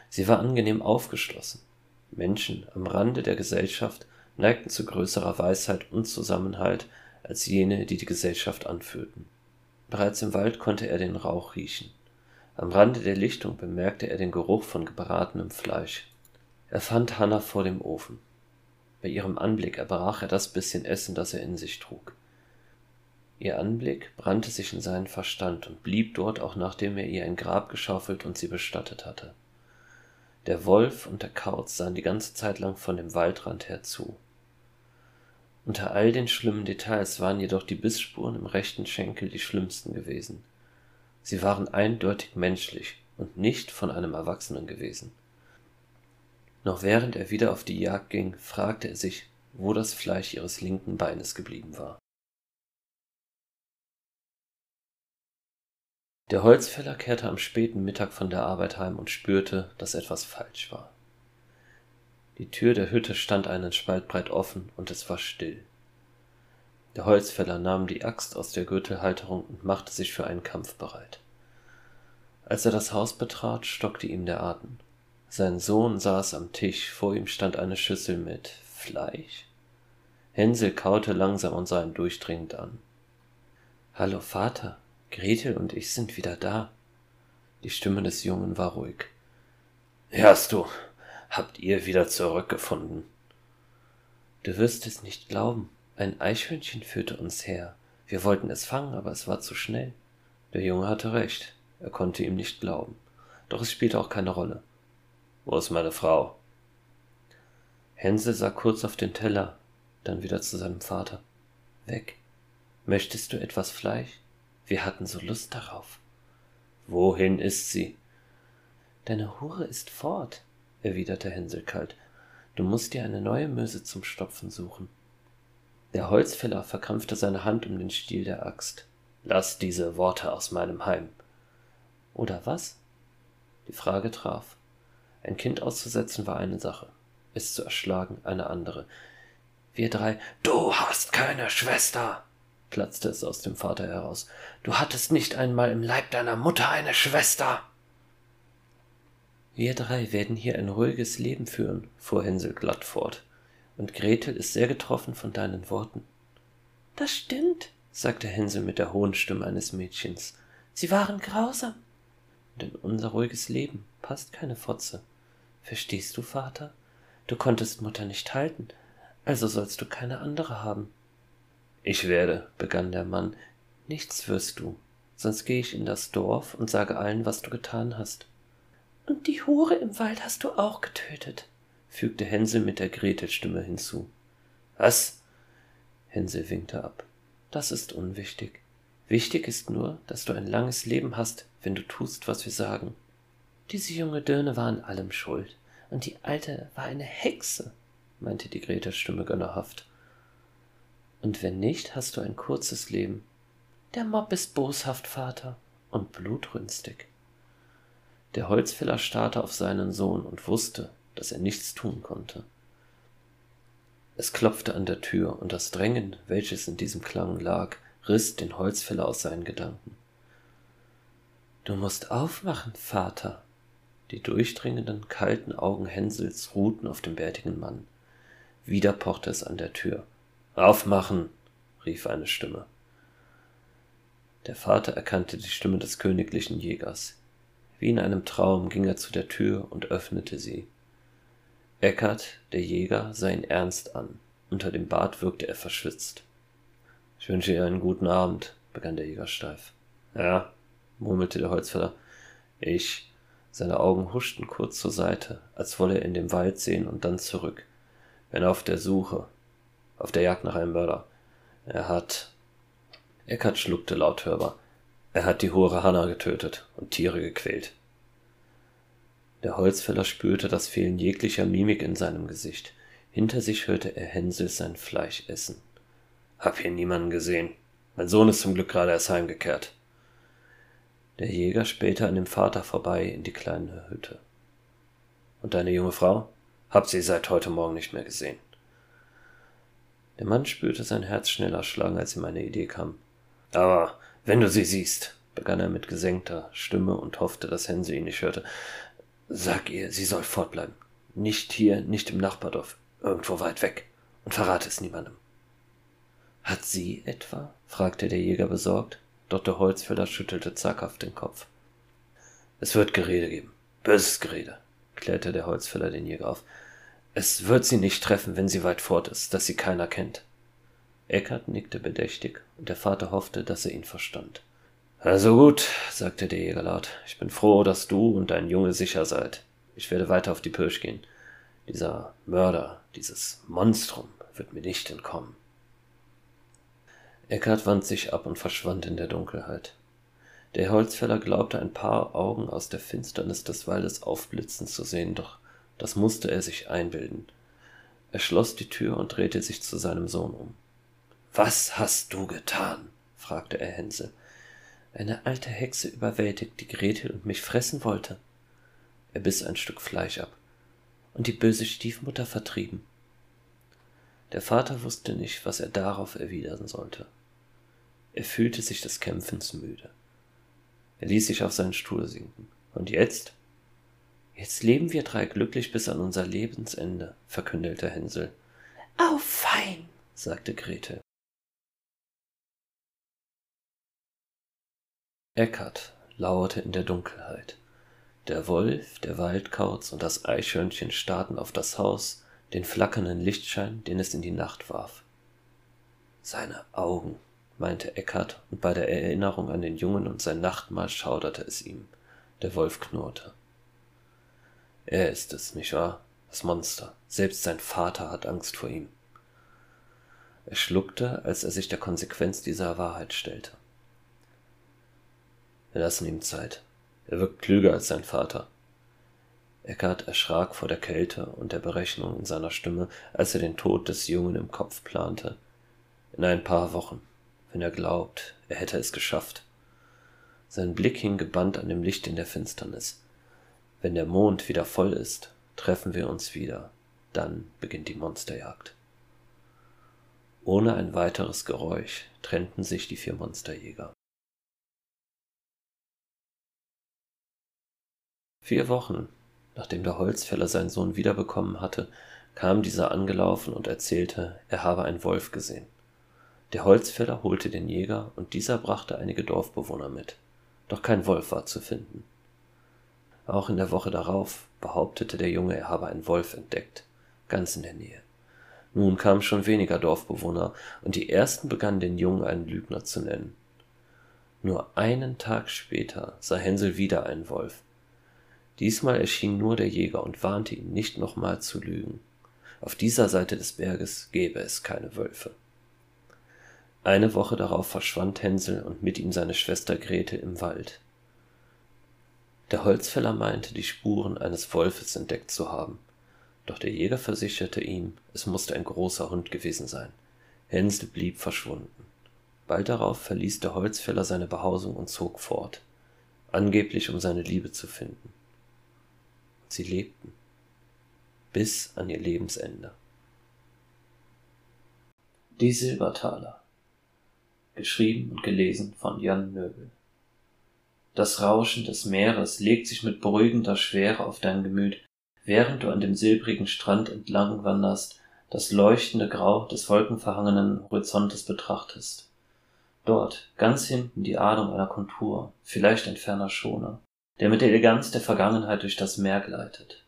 Sie war angenehm aufgeschlossen. Menschen am Rande der Gesellschaft neigten zu größerer Weisheit und Zusammenhalt als jene, die die Gesellschaft anführten. Bereits im Wald konnte er den Rauch riechen. Am Rande der Lichtung bemerkte er den Geruch von gebratenem Fleisch. Er fand Hanna vor dem Ofen. Bei ihrem Anblick erbrach er das bisschen Essen, das er in sich trug. Ihr Anblick brannte sich in seinen Verstand und blieb dort, auch nachdem er ihr ein Grab geschaufelt und sie bestattet hatte. Der Wolf und der Kauz sahen die ganze Zeit lang von dem Waldrand her zu. Unter all den schlimmen Details waren jedoch die Bissspuren im rechten Schenkel die schlimmsten gewesen. Sie waren eindeutig menschlich und nicht von einem Erwachsenen gewesen. Noch während er wieder auf die Jagd ging, fragte er sich, wo das Fleisch ihres linken Beines geblieben war. Der Holzfäller kehrte am späten Mittag von der Arbeit heim und spürte, dass etwas falsch war. Die Tür der Hütte stand einen Spalt breit offen und es war still. Der Holzfäller nahm die Axt aus der Gürtelhalterung und machte sich für einen Kampf bereit. Als er das Haus betrat, stockte ihm der Atem. Sein Sohn saß am Tisch, vor ihm stand eine Schüssel mit Fleisch. Hänsel kaute langsam und sah ihn durchdringend an. »Hallo Vater, Gretel und ich sind wieder da.« Die Stimme des Jungen war ruhig. »Hörst du, habt ihr wieder zurückgefunden?« »Du wirst es nicht glauben. Ein Eichhörnchen führte uns her. Wir wollten es fangen, aber es war zu schnell.« Der Junge hatte recht. Er konnte ihm nicht glauben. Doch es spielte auch keine Rolle. »Wo ist meine Frau?« Hänsel sah kurz auf den Teller, dann wieder zu seinem Vater. »Weg. Möchtest du etwas Fleisch? Wir hatten so Lust darauf.« »Wohin ist sie?« »Deine Hure ist fort«, erwiderte Hänsel kalt. »Du musst dir eine neue Möse zum Stopfen suchen.« Der Holzfäller verkrampfte seine Hand um den Stiel der Axt. »Lass diese Worte aus meinem Heim.« »Oder was?« Die Frage traf. Ein Kind auszusetzen war eine Sache, es zu erschlagen eine andere. »Wir drei«, »Du hast keine Schwester«, platzte es aus dem Vater heraus. »Du hattest nicht einmal im Leib deiner Mutter eine Schwester.« »Wir drei werden hier ein ruhiges Leben führen«, fuhr Hänsel glatt fort. »Und Gretel ist sehr getroffen von deinen Worten.« »Das stimmt«, sagte Hänsel mit der hohen Stimme eines Mädchens. »Sie waren grausam. Und in unser ruhiges Leben passt keine Fotze. Verstehst du, Vater? Du konntest Mutter nicht halten, also sollst du keine andere haben.« »Ich werde«, begann der Mann. »Nichts wirst du, sonst gehe ich in das Dorf und sage allen, was du getan hast.« »Und die Hure im Wald hast du auch getötet«, fügte Hänsel mit der Gretelstimme hinzu. »Was?« Hänsel winkte ab. »Das ist unwichtig. Wichtig ist nur, dass du ein langes Leben hast, wenn du tust, was wir sagen. Diese junge Dirne war an allem schuld, und die alte war eine Hexe«, meinte die Gretelstimme gönnerhaft. »Und wenn nicht, hast du ein kurzes Leben. Der Mob ist boshaft, Vater, und blutrünstig.« Der Holzfäller starrte auf seinen Sohn und wusste, dass er nichts tun konnte. Es klopfte an der Tür, und das Drängen, welches in diesem Klang lag, riss den Holzfäller aus seinen Gedanken. »Du musst aufwachen, Vater!« Die durchdringenden, kalten Augen Hänsels ruhten auf dem bärtigen Mann. Wieder pochte es an der Tür. »Aufmachen!« rief eine Stimme. Der Vater erkannte die Stimme des königlichen Jägers. Wie in einem Traum ging er zu der Tür und öffnete sie. Eckart, der Jäger, sah ihn ernst an. Unter dem Bart wirkte er verschwitzt. »Ich wünsche ihr einen guten Abend«, begann der Jäger steif. »Ja«, murmelte der Holzfäller. »Ich«, seine Augen huschten kurz zur Seite, als wolle er in den Wald sehen und dann zurück. »Wenn er auf der Jagd nach einem Mörder. Er hat...« Eckart schluckte laut hörbar. »Er hat die Hure Hanna getötet und Tiere gequält.« Der Holzfäller spürte das Fehlen jeglicher Mimik in seinem Gesicht. Hinter sich hörte er Hänsel sein Fleisch essen. »Hab hier niemanden gesehen. Mein Sohn ist zum Glück gerade erst heimgekehrt.« Der Jäger spähte an dem Vater vorbei in die kleine Hütte. »Und deine junge Frau? Hab sie seit heute Morgen nicht mehr gesehen.« Der Mann spürte sein Herz schneller schlagen, als ihm eine Idee kam. »Aber wenn du sie siehst«, begann er mit gesenkter Stimme und hoffte, dass Hänsel ihn nicht hörte, »sag ihr, sie soll fortbleiben. Nicht hier, nicht im Nachbardorf, irgendwo weit weg. Und verrate es niemandem.« »Hat sie etwa?« fragte der Jäger besorgt, doch der Holzfäller schüttelte zaghaft den Kopf. »Es wird Gerede geben, böses Gerede«, klärte der Holzfäller den Jäger auf. »Es wird sie nicht treffen, wenn sie weit fort ist, dass sie keiner kennt.« Eckart nickte bedächtig und der Vater hoffte, dass er ihn verstand. »Also gut«, sagte der Jäger laut, »ich bin froh, dass du und dein Junge sicher seid. Ich werde weiter auf die Pirsch gehen. Dieser Mörder, dieses Monstrum wird mir nicht entkommen.« Eckart wandte sich ab und verschwand in der Dunkelheit. Der Holzfäller glaubte, ein paar Augen aus der Finsternis des Waldes aufblitzen zu sehen, doch das musste er sich einbilden. Er schloss die Tür und drehte sich zu seinem Sohn um. »Was hast du getan?« fragte er Hänsel. »Eine alte Hexe überwältigt, die Gretel und mich fressen wollte.« Er biss ein Stück Fleisch ab. »Und die böse Stiefmutter vertrieben.« Der Vater wusste nicht, was er darauf erwidern sollte. Er fühlte sich des Kämpfens müde. Er ließ sich auf seinen Stuhl sinken. »Und jetzt?« »Jetzt leben wir drei glücklich bis an unser Lebensende«, verkündete Hänsel. »Au fein«, sagte Gretel. Eckart lauerte in der Dunkelheit. Der Wolf, der Waldkauz und das Eichhörnchen starrten auf das Haus, den flackernden Lichtschein, den es in die Nacht warf. »Seine Augen«, meinte Eckart, und bei der Erinnerung an den Jungen und sein Nachtmahl schauderte es ihm. Der Wolf knurrte. »Er ist es, nicht wahr? Das Monster. Selbst sein Vater hat Angst vor ihm.« Er schluckte, als er sich der Konsequenz dieser Wahrheit stellte. »Wir lassen ihm Zeit. Er wirkt klüger als sein Vater.« Eckart erschrak vor der Kälte und der Berechnung in seiner Stimme, als er den Tod des Jungen im Kopf plante. In ein paar Wochen, wenn er glaubt, er hätte es geschafft. Sein Blick hing gebannt an dem Licht in der Finsternis. »Wenn der Mond wieder voll ist, treffen wir uns wieder. Dann beginnt die Monsterjagd.« Ohne ein weiteres Geräusch trennten sich die vier Monsterjäger. 4 Wochen, nachdem der Holzfäller seinen Sohn wiederbekommen hatte, kam dieser angelaufen und erzählte, er habe einen Wolf gesehen. Der Holzfäller holte den Jäger und dieser brachte einige Dorfbewohner mit. Doch kein Wolf war zu finden. Auch in der Woche darauf behauptete der Junge, er habe einen Wolf entdeckt, ganz in der Nähe. Nun kamen schon weniger Dorfbewohner und die ersten begannen den Jungen einen Lügner zu nennen. Nur einen Tag später sah Hänsel wieder einen Wolf. Diesmal erschien nur der Jäger und warnte ihn, nicht nochmal zu lügen. Auf dieser Seite des Berges gäbe es keine Wölfe. Eine Woche darauf verschwand Hänsel und mit ihm seine Schwester Gretel im Wald. Der Holzfäller meinte, die Spuren eines Wolfes entdeckt zu haben. Doch der Jäger versicherte ihm, es musste ein großer Hund gewesen sein. Hänsel blieb verschwunden. Bald darauf verließ der Holzfäller seine Behausung und zog fort, angeblich um seine Liebe zu finden. Sie lebten bis an ihr Lebensende. Die Silbertaler. geschrieben und gelesen von Jan Nöbel. Das Rauschen des Meeres legt sich mit beruhigender Schwere auf dein Gemüt, während du an dem silbrigen Strand entlang wanderst, das leuchtende Grau des wolkenverhangenen Horizontes betrachtest. Dort, ganz hinten, die Ahnung einer Kontur, vielleicht ein ferner Schoner, der mit der Eleganz der Vergangenheit durch das Meer gleitet.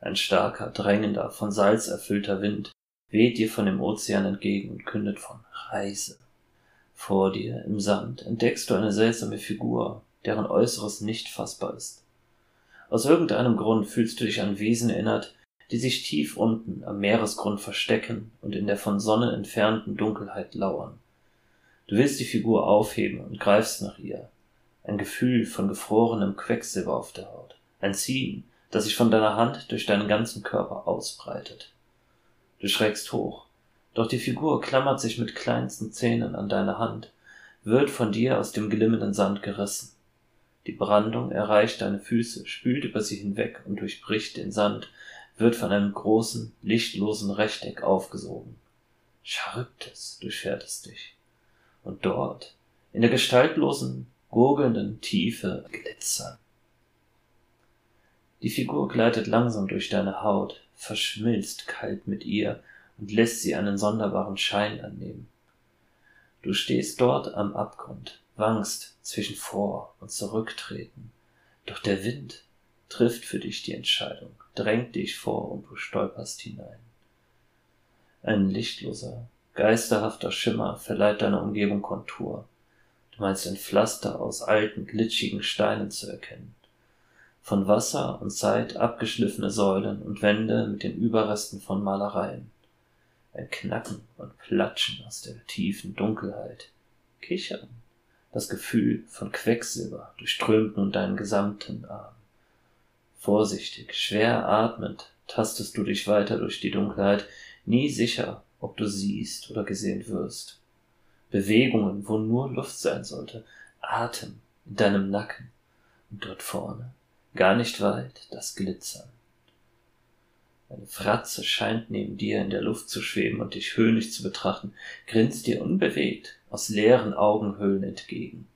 Ein starker, drängender, von Salz erfüllter Wind weht dir von dem Ozean entgegen und kündet von Reise. Vor dir, im Sand, entdeckst du eine seltsame Figur, deren Äußeres nicht fassbar ist. Aus irgendeinem Grund fühlst du dich an Wesen erinnert, die sich tief unten am Meeresgrund verstecken und in der von Sonne entfernten Dunkelheit lauern. Du willst die Figur aufheben und greifst nach ihr. Ein Gefühl von gefrorenem Quecksilber auf der Haut. Ein Ziehen, das sich von deiner Hand durch deinen ganzen Körper ausbreitet. Du schreckst hoch, doch die Figur klammert sich mit kleinsten Zähnen an deine Hand, wird von dir aus dem glimmenden Sand gerissen. Die Brandung erreicht deine Füße, spült über sie hinweg und durchbricht den Sand, wird von einem großen, lichtlosen Rechteck aufgesogen. Charybdis durchfährt es dich. Und dort, in der gestaltlosen, gurgelnden Tiefe, glitzern. Die Figur gleitet langsam durch deine Haut, verschmilzt kalt mit ihr und lässt sie einen sonderbaren Schein annehmen. Du stehst dort am Abgrund, wankst zwischen Vor- und Zurücktreten, doch der Wind trifft für dich die Entscheidung, drängt dich vor und du stolperst hinein. Ein lichtloser, geisterhafter Schimmer verleiht deiner Umgebung Kontur. Du meinst ein Pflaster aus alten, glitschigen Steinen zu erkennen. Von Wasser und Zeit abgeschliffene Säulen und Wände mit den Überresten von Malereien. Ein Knacken und Platschen aus der tiefen Dunkelheit. Kichern. Das Gefühl von Quecksilber durchströmt nun deinen gesamten Arm. Vorsichtig, schwer atmend, tastest du dich weiter durch die Dunkelheit, nie sicher, ob du siehst oder gesehen wirst. Bewegungen, wo nur Luft sein sollte, Atem in deinem Nacken und dort vorne, gar nicht weit, das Glitzern. Eine Fratze scheint neben dir in der Luft zu schweben und dich höhnisch zu betrachten, grinst dir unbewegt aus leeren Augenhöhlen entgegen.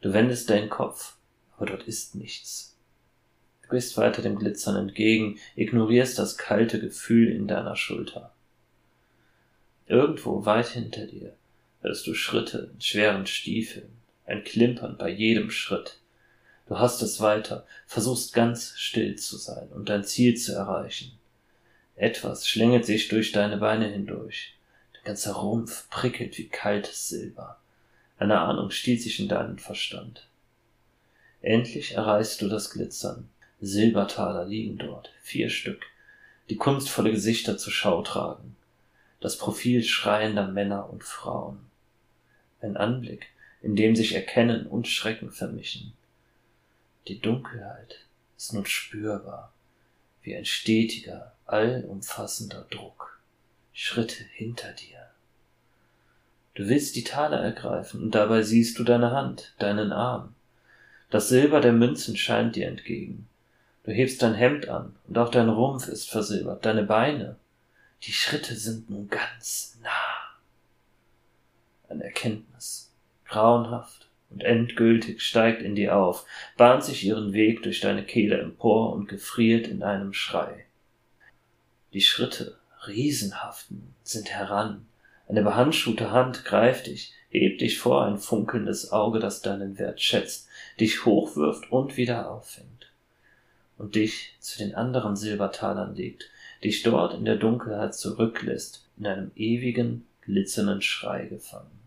Du wendest deinen Kopf, aber dort ist nichts. Du gehst weiter dem Glitzern entgegen, ignorierst das kalte Gefühl in deiner Schulter. Irgendwo weit hinter dir hörst du Schritte in schweren Stiefeln, ein Klimpern bei jedem Schritt. Du hastest weiter, versuchst ganz still zu sein und dein Ziel zu erreichen. Etwas schlängelt sich durch deine Beine hindurch. Dein ganzer Rumpf prickelt wie kaltes Silber. Eine Ahnung stiehlt sich in deinen Verstand. Endlich erreichst du das Glitzern. Silbertaler liegen dort, 4 Stück, die kunstvolle Gesichter zur Schau tragen. Das Profil schreiender Männer und Frauen. Ein Anblick, in dem sich Erkennen und Schrecken vermischen. Die Dunkelheit ist nun spürbar, wie ein stetiger, allumfassender Druck. Schritte hinter dir. Du willst die Taler ergreifen und dabei siehst du deine Hand, deinen Arm. Das Silber der Münzen scheint dir entgegen. Du hebst dein Hemd an und auch dein Rumpf ist versilbert, deine Beine. Die Schritte sind nun ganz nah. Eine Erkenntnis, grauenhaft. Und endgültig steigt in dir auf, bahnt sich ihren Weg durch deine Kehle empor und gefriert in einem Schrei. Die Schritte, riesenhaften, sind heran. Eine behandschuhte Hand greift dich, hebt dich vor ein funkelndes Auge, das deinen Wert schätzt, dich hochwirft und wieder auffängt. Und dich zu den anderen Silbertalern legt, dich dort in der Dunkelheit zurücklässt, in einem ewigen, glitzernden Schrei gefangen.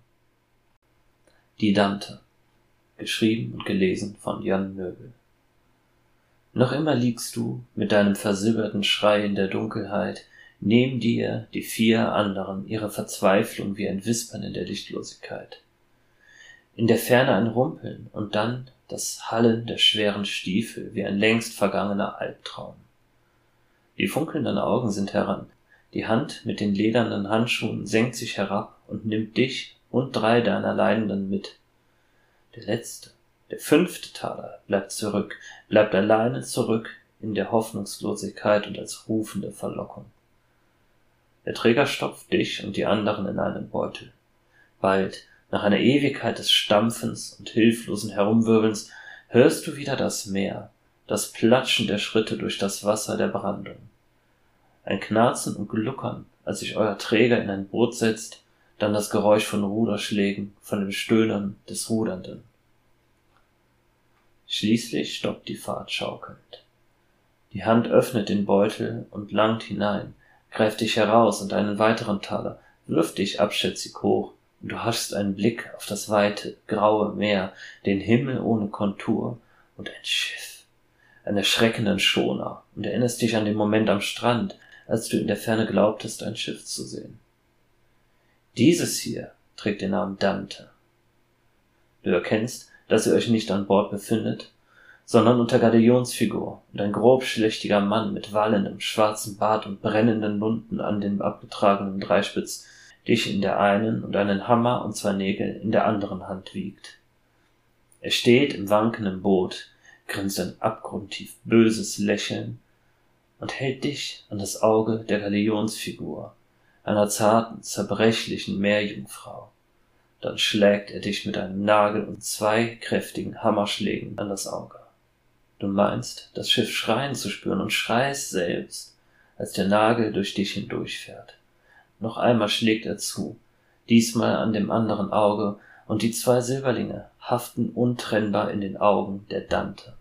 Die Dante. Geschrieben und gelesen von Jan Nöbel. Noch immer liegst du mit deinem versilberten Schrei in der Dunkelheit, neben dir die 4 anderen, ihre Verzweiflung wie ein Wispern in der Lichtlosigkeit. In der Ferne ein Rumpeln und dann das Hallen der schweren Stiefel wie ein längst vergangener Albtraum. Die funkelnden Augen sind heran, die Hand mit den ledernen Handschuhen senkt sich herab und nimmt dich und 3 deiner Leidenden mit. Der letzte, der 5. Taler bleibt zurück, bleibt alleine zurück in der Hoffnungslosigkeit und als rufende Verlockung. Der Träger stopft dich und die anderen in einen Beutel. Bald, Nach einer Ewigkeit des Stampfens und hilflosen Herumwirbelns hörst du wieder das Meer, das Platschen der Schritte durch das Wasser der Brandung. Ein Knarzen und Gluckern, als sich euer Träger in ein Boot setzt, dann das Geräusch von Ruderschlägen, von dem Stöhnen des Rudernden. Schließlich stoppt die Fahrt schaukelnd. Die Hand öffnet den Beutel und langt hinein, greift dich heraus und einen weiteren Taler, wirft dich abschätzig hoch, und du haschst einen Blick auf das weite, graue Meer, den Himmel ohne Kontur und ein Schiff, einen erschreckenden Schoner, und erinnerst dich an den Moment am Strand, als du in der Ferne glaubtest, ein Schiff zu sehen. Dieses hier trägt den Namen Dante. Du erkennst, dass ihr euch nicht an Bord befindet, sondern unter Galionsfigur, und ein grobschlächtiger Mann mit wallendem, schwarzen Bart und brennenden Lunden an dem abgetragenen Dreispitz dich in der einen und einen Hammer und zwei Nägel in der anderen Hand wiegt. Er steht im wankenden Boot, grinst ein abgrundtief böses Lächeln und hält dich an das Auge der Galionsfigur, einer zarten, zerbrechlichen Meerjungfrau. Dann schlägt er dich mit einem Nagel und zwei kräftigen Hammerschlägen an das Auge. Du meinst, das Schiff schreien zu spüren und schreist selbst, als der Nagel durch dich hindurchfährt. Noch einmal schlägt er zu, diesmal an dem anderen Auge, und die zwei Silberlinge haften untrennbar in den Augen der Dante.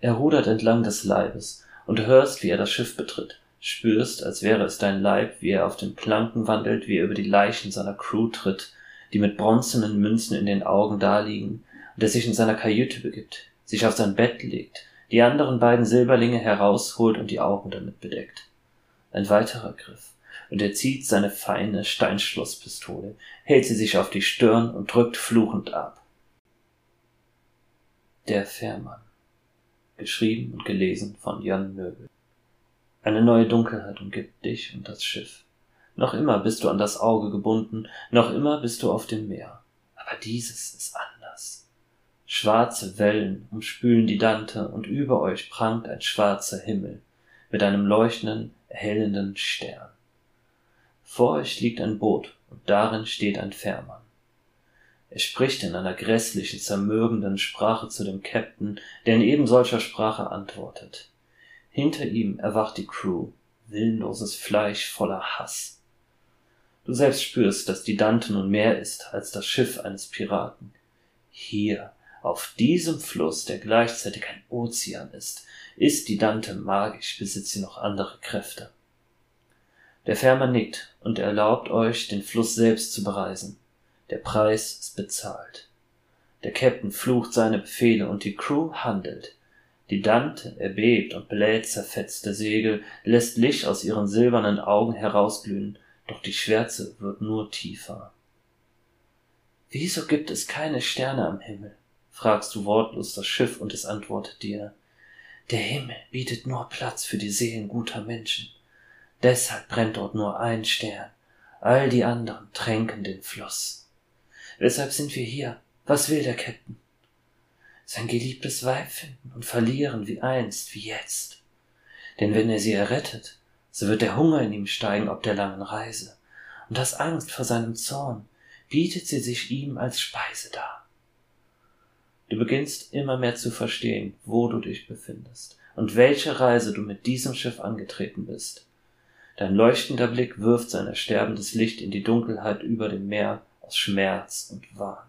Er rudert entlang des Leibes, und du hörst, wie er das Schiff betritt, spürst, als wäre es dein Leib, wie er auf den Planken wandelt, wie er über die Leichen seiner Crew tritt, die mit bronzenen Münzen in den Augen daliegen, und er sich in seiner Kajüte begibt, sich auf sein Bett legt, die anderen beiden Silberlinge herausholt und die Augen damit bedeckt. Ein weiterer Griff, und er zieht seine feine Steinschlosspistole, hält sie sich auf die Stirn und drückt fluchend ab. Der Fährmann. Geschrieben und gelesen von Jan Nöbel. Eine neue Dunkelheit umgibt dich und das Schiff. Noch immer bist du an das Auge gebunden, noch immer bist du auf dem Meer. Aber dieses ist anders. Schwarze Wellen umspülen die Dante und über euch prangt ein schwarzer Himmel mit einem leuchtenden, erhellenden Stern. Vor euch liegt ein Boot und darin steht ein Fährmann. Er spricht in einer grässlichen, zermürbenden Sprache zu dem Captain, der in eben solcher Sprache antwortet. Hinter ihm erwacht die Crew, willenloses Fleisch voller Hass. Du selbst spürst, dass die Dante nun mehr ist als das Schiff eines Piraten. Hier, auf diesem Fluss, der gleichzeitig ein Ozean ist, ist die Dante magisch, besitzt sie noch andere Kräfte. Der Fährmann nickt und erlaubt euch, den Fluss selbst zu bereisen. Der Preis ist bezahlt. Der Captain flucht seine Befehle und die Crew handelt. Die Dante erbebt und bläht zerfetzte Segel, lässt Licht aus ihren silbernen Augen herausglühen, doch die Schwärze wird nur tiefer. »Wieso gibt es keine Sterne am Himmel?« fragst du wortlos das Schiff und es antwortet dir. »Der Himmel bietet nur Platz für die Seelen guter Menschen. Deshalb brennt dort nur ein Stern. All die anderen tränken den Fluss. Weshalb sind wir hier? Was will der Käpt'n? Sein geliebtes Weib finden und verlieren wie einst, wie jetzt. Denn wenn er sie errettet, so wird der Hunger in ihm steigen ob der langen Reise. Und aus Angst vor seinem Zorn bietet sie sich ihm als Speise dar.« Du beginnst immer mehr zu verstehen, wo du dich befindest und welche Reise du mit diesem Schiff angetreten bist. Dein leuchtender Blick wirft sein ersterbendes Licht in die Dunkelheit über dem Meer aus Schmerz und Wahn.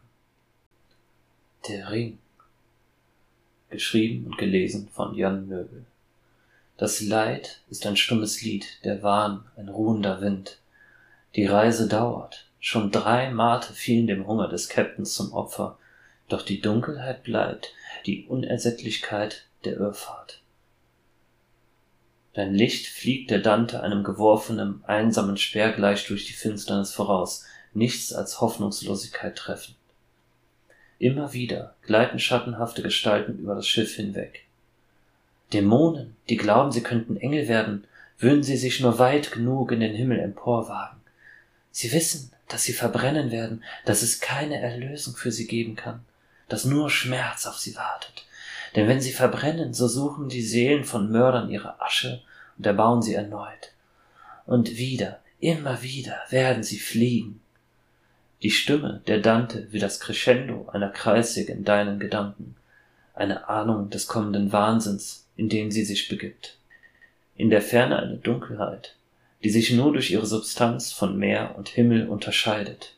Der Ring. Geschrieben und gelesen von Jan Nöbel. Das Leid ist ein stummes Lied, der Wahn ein ruhender Wind. Die Reise dauert. Schon 3 Mate fielen dem Hunger des Käpt'ns zum Opfer. Doch die Dunkelheit bleibt, die Unersättlichkeit der Irrfahrt. Dein Licht fliegt der Dante einem geworfenen, einsamen Speer gleich durch die Finsternis voraus, nichts als Hoffnungslosigkeit treffend. Immer wieder gleiten schattenhafte Gestalten über das Schiff hinweg. Dämonen, die glauben, sie könnten Engel werden, würden sie sich nur weit genug in den Himmel emporwagen. Sie wissen, dass sie verbrennen werden, dass es keine Erlösung für sie geben kann, dass nur Schmerz auf sie wartet. Denn wenn sie verbrennen, so suchen die Seelen von Mördern ihre Asche und erbauen sie erneut. Und wieder, immer wieder werden sie fliegen. Die Stimme der Dante wie das Crescendo einer Kreissäge in deinen Gedanken, eine Ahnung des kommenden Wahnsinns, in den sie sich begibt. In der Ferne eine Dunkelheit, die sich nur durch ihre Substanz von Meer und Himmel unterscheidet.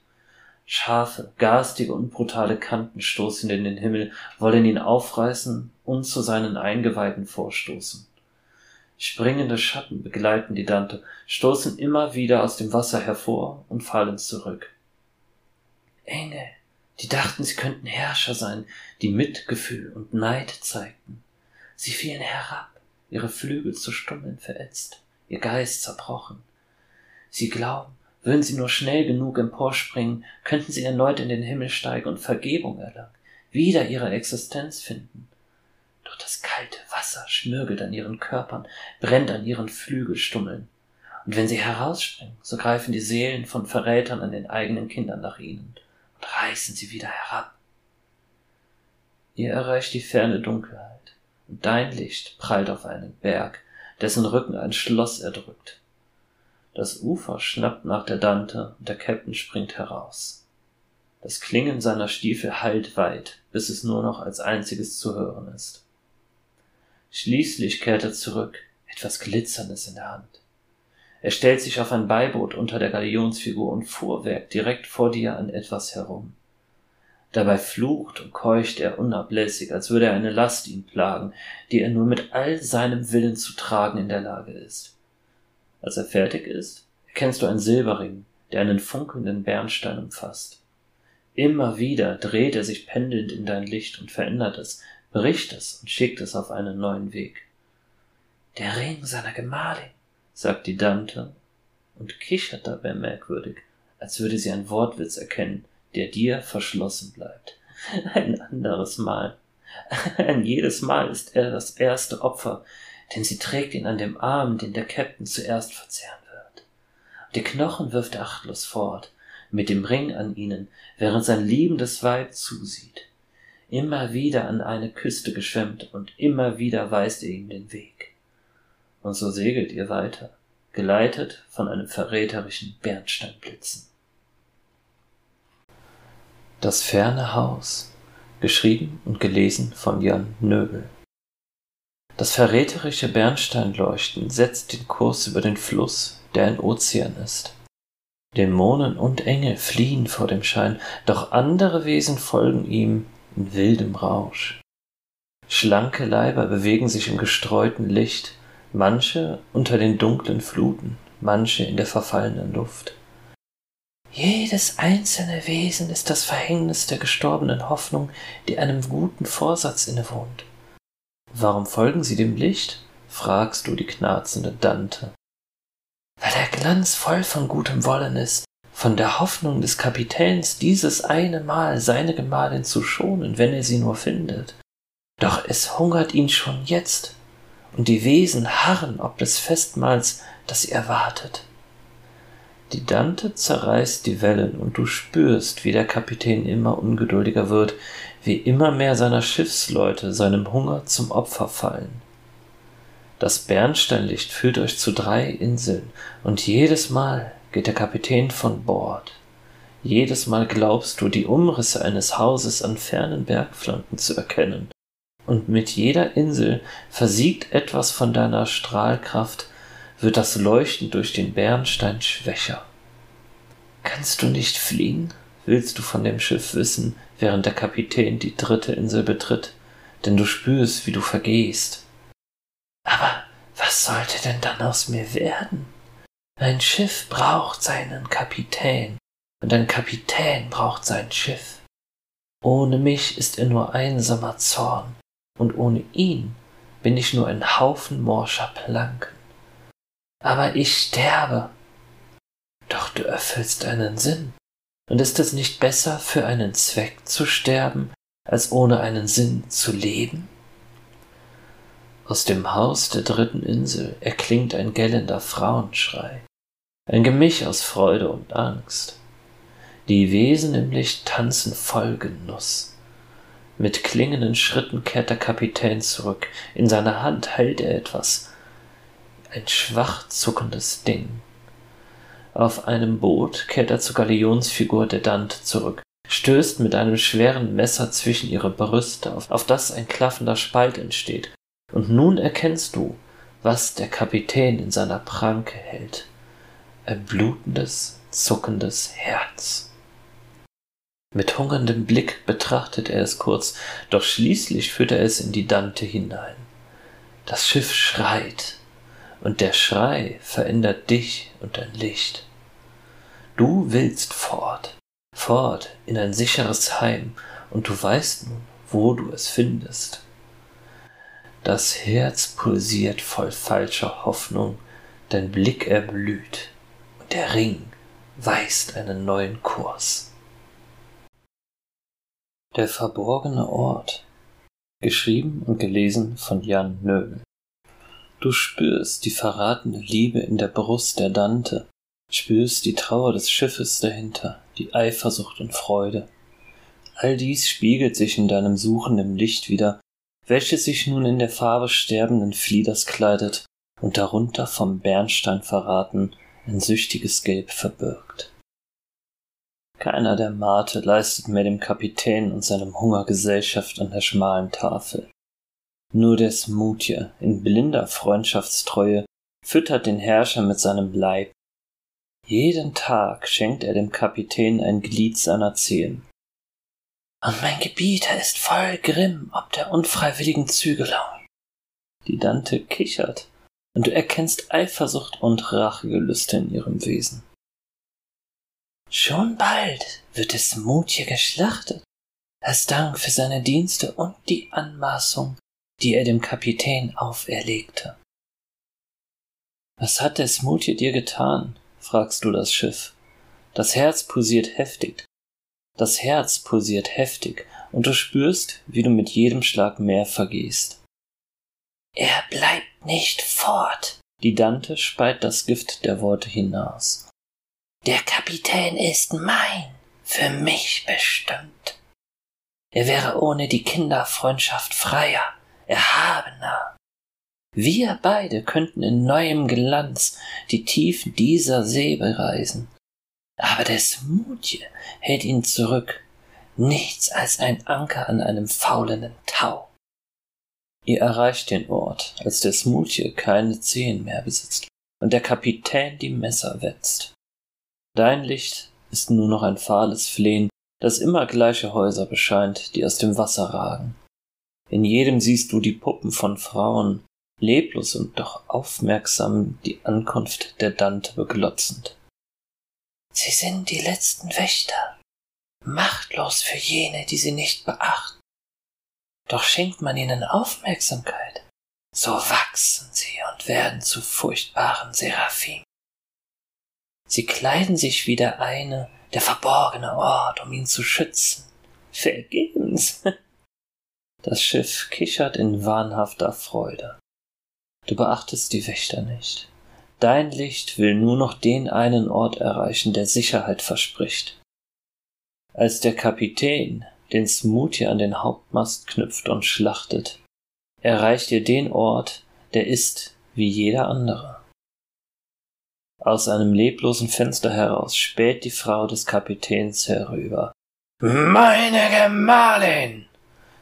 Scharfe, garstige und brutale Kanten stoßen in den Himmel, wollen ihn aufreißen und zu seinen Eingeweiden vorstoßen. Springende Schatten begleiten die Dante, stoßen immer wieder aus dem Wasser hervor und fallen zurück. Engel, die dachten, sie könnten Herrscher sein, die Mitgefühl und Neid zeigten. Sie fielen herab, ihre Flügel zu Stummeln verätzt, ihr Geist zerbrochen. Sie glauben, würden sie nur schnell genug emporspringen, könnten sie erneut in den Himmel steigen und Vergebung erlangen, wieder ihre Existenz finden. Doch das kalte Wasser schmürgelt an ihren Körpern, brennt an ihren Flügelstummeln. Und wenn sie herausspringen, so greifen die Seelen von Verrätern an den eigenen Kindern nach ihnen und reißen sie wieder herab. Ihr erreicht die ferne Dunkelheit, und dein Licht prallt auf einen Berg, dessen Rücken ein Schloss erdrückt. Das Ufer schnappt nach der Dante, und der Käpt'n springt heraus. Das Klingen seiner Stiefel hallt weit, bis es nur noch als einziges zu hören ist. Schließlich kehrt er zurück, etwas Glitzerndes in der Hand. Er stellt sich auf ein Beiboot unter der Galionsfigur und fuhrwerkt direkt vor dir an etwas herum. Dabei flucht und keucht er unablässig, als würde eine Last ihn plagen, die er nur mit all seinem Willen zu tragen in der Lage ist. Als er fertig ist, erkennst du einen Silberring, der einen funkelnden Bernstein umfasst. Immer wieder dreht er sich pendelnd in dein Licht und verändert es, bricht es und schickt es auf einen neuen Weg. Der Ring seiner Gemahlin, sagt die Dante und kichert dabei merkwürdig, als würde sie einen Wortwitz erkennen, der dir verschlossen bleibt. Ein anderes Mal. Ein jedes Mal ist er das erste Opfer, denn sie trägt ihn an dem Arm, den der Käpt'n zuerst verzehren wird. Die Knochen wirft er achtlos fort, mit dem Ring an ihnen, während sein liebendes Weib zusieht. Immer wieder an eine Küste geschwemmt und immer wieder weist er ihm den Weg. Und so segelt ihr weiter, geleitet von einem verräterischen Bernsteinblitzen. Das ferne Haus, geschrieben und gelesen von Jan Nöbel. Das verräterische Bernsteinleuchten setzt den Kurs über den Fluss, der ein Ozean ist. Dämonen und Engel fliehen vor dem Schein, doch andere Wesen folgen ihm in wildem Rausch. Schlanke Leiber bewegen sich im gestreuten Licht, manche unter den dunklen Fluten, manche in der verfallenen Luft. Jedes einzelne Wesen ist das Verhängnis der gestorbenen Hoffnung, die einem guten Vorsatz innewohnt. Warum folgen sie dem Licht? Fragst du die knarzende Dante. Weil der Glanz voll von gutem Wollen ist, von der Hoffnung des Kapitäns, dieses eine Mal seine Gemahlin zu schonen, wenn er sie nur findet. Doch es hungert ihn schon jetzt, und die Wesen harren ob des Festmahls, das sie erwartet. Die Dante zerreißt die Wellen, und du spürst, wie der Kapitän immer ungeduldiger wird, wie immer mehr seiner Schiffsleute seinem Hunger zum Opfer fallen. Das Bernsteinlicht führt euch zu 3 Inseln, und jedes Mal geht der Kapitän von Bord. Jedes Mal glaubst du, die Umrisse eines Hauses an fernen Bergflanken zu erkennen. Und mit jeder Insel versiegt etwas von deiner Strahlkraft, wird das Leuchten durch den Bernstein schwächer. Kannst du nicht fliehen? Willst du von dem Schiff wissen, während der Kapitän die 3. Insel betritt, denn du spürst, wie du vergehst. Aber was sollte denn dann aus mir werden? Ein Schiff braucht seinen Kapitän, und ein Kapitän braucht sein Schiff. Ohne mich ist er nur einsamer Zorn, und ohne ihn bin ich nur ein Haufen morscher Planken. Aber ich sterbe. Doch du erfüllst einen Sinn. Und ist es nicht besser, für einen Zweck zu sterben, als ohne einen Sinn zu leben? Aus dem Haus der 3. Insel erklingt ein gellender Frauenschrei, ein Gemisch aus Freude und Angst. Die Wesen im Licht tanzen voll Genuss. Mit klingenden Schritten kehrt der Kapitän zurück. In seiner Hand hält er etwas. Ein schwach zuckendes Ding. Auf einem Boot kehrt er zur Galionsfigur der Dante zurück, stößt mit einem schweren Messer zwischen ihre Brüste, auf das ein klaffender Spalt entsteht. Und nun erkennst du, was der Kapitän in seiner Pranke hält. Ein blutendes, zuckendes Herz. Mit hungerndem Blick betrachtet er es kurz, doch schließlich führt er es in die Dante hinein. Das Schiff schreit, und der Schrei verändert dich und dein Licht. Du willst fort, fort in ein sicheres Heim, und du weißt nun, wo du es findest. Das Herz pulsiert voll falscher Hoffnung, dein Blick erblüht, und der Ring weist einen neuen Kurs. Der verborgene Ort. Geschrieben und gelesen von Jan Nöbel. Du spürst die verratene Liebe in der Brust der Dante, spürst die Trauer des Schiffes dahinter, die Eifersucht und Freude. All dies spiegelt sich in deinem Suchen im Licht wider, welches sich nun in der Farbe sterbenden Flieders kleidet und darunter vom Bernstein verraten ein süchtiges Gelb verbirgt. Keiner der Mate leistet mehr dem Kapitän und seinem Hunger Gesellschaft an der schmalen Tafel. Nur der Smutje in blinder Freundschaftstreue füttert den Herrscher mit seinem Leib. Jeden Tag schenkt er dem Kapitän ein Glied seiner Zehen. Und mein Gebieter ist voll Grimm ob der unfreiwilligen Zügelung. Die Dante kichert, und du erkennst Eifersucht und Rachegelüste in ihrem Wesen. Schon bald wird es Smutje geschlachtet, als Dank für seine Dienste und die Anmaßung, die er dem Kapitän auferlegte. Was hat der Smutje dir getan, fragst du das Schiff. Das Herz pulsiert heftig, und du spürst, wie du mit jedem Schlag mehr vergehst. Er bleibt nicht fort. Die Dante speit das Gift der Worte hinaus. Der Kapitän ist mein, für mich bestimmt. Er wäre ohne die Kinderfreundschaft freier, erhabener. Wir beide könnten in neuem Glanz die Tiefen dieser See bereisen. Aber der Smutje hält ihn zurück, nichts als ein Anker an einem faulenden Tau. Ihr erreicht den Ort, als der Smutje keine Zehen mehr besitzt und der Kapitän die Messer wetzt. Dein Licht ist nur noch ein fahles Flehen, das immer gleiche Häuser bescheint, die aus dem Wasser ragen. In jedem siehst du die Puppen von Frauen, leblos und doch aufmerksam die Ankunft der Dante beglotzend. Sie sind die letzten Wächter, machtlos für jene, die sie nicht beachten. Doch schenkt man ihnen Aufmerksamkeit, so wachsen sie und werden zu furchtbaren Seraphim. Sie kleiden sich wie der eine, der verborgene Ort, um ihn zu schützen. Vergebens! Das Schiff kichert in wahnhafter Freude. Du beachtest die Wächter nicht. Dein Licht will nur noch den einen Ort erreichen, der Sicherheit verspricht. Als der Kapitän den Smutje an den Hauptmast knüpft und schlachtet, erreicht ihr den Ort, der ist wie jeder andere. Aus einem leblosen Fenster heraus späht die Frau des Kapitäns herüber. »Meine Gemahlin!«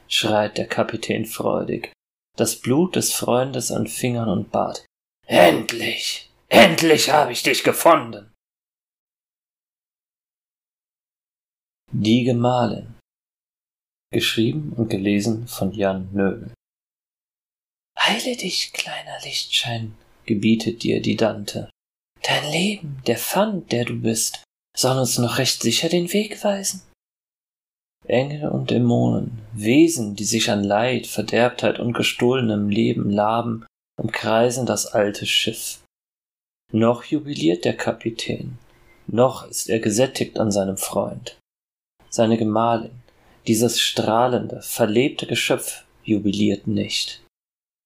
schreit der Kapitän freudig, das Blut des Freundes an Fingern und Bart. »Endlich! Endlich habe ich dich gefunden!« Die Gemahlin. Geschrieben und gelesen von Jan Nöbel. »Heile dich, kleiner Lichtschein«, gebietet dir die Dante. »Dein Leben, der Pfand, der du bist, soll uns noch recht sicher den Weg weisen.« Engel und Dämonen, Wesen, die sich an Leid, Verderbtheit und gestohlenem Leben laben, umkreisen das alte Schiff. Noch jubiliert der Kapitän, noch ist er gesättigt an seinem Freund. Seine Gemahlin, dieses strahlende, verlebte Geschöpf, jubiliert nicht.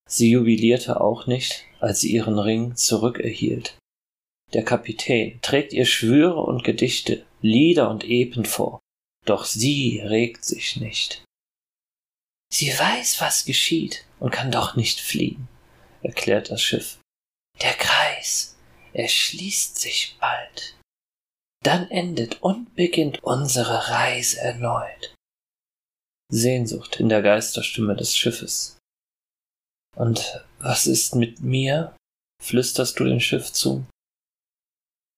Sie jubilierte auch nicht, als sie ihren Ring zurückerhielt. Der Kapitän trägt ihr Schwüre und Gedichte, Lieder und Epen vor. Doch sie regt sich nicht. Sie weiß, was geschieht und kann doch nicht fliehen, erklärt das Schiff. Der Kreis, erschließt sich bald. Dann endet und beginnt unsere Reise erneut. Sehnsucht in der Geisterstimme des Schiffes. Und was ist mit mir? Flüsterst du dem Schiff zu.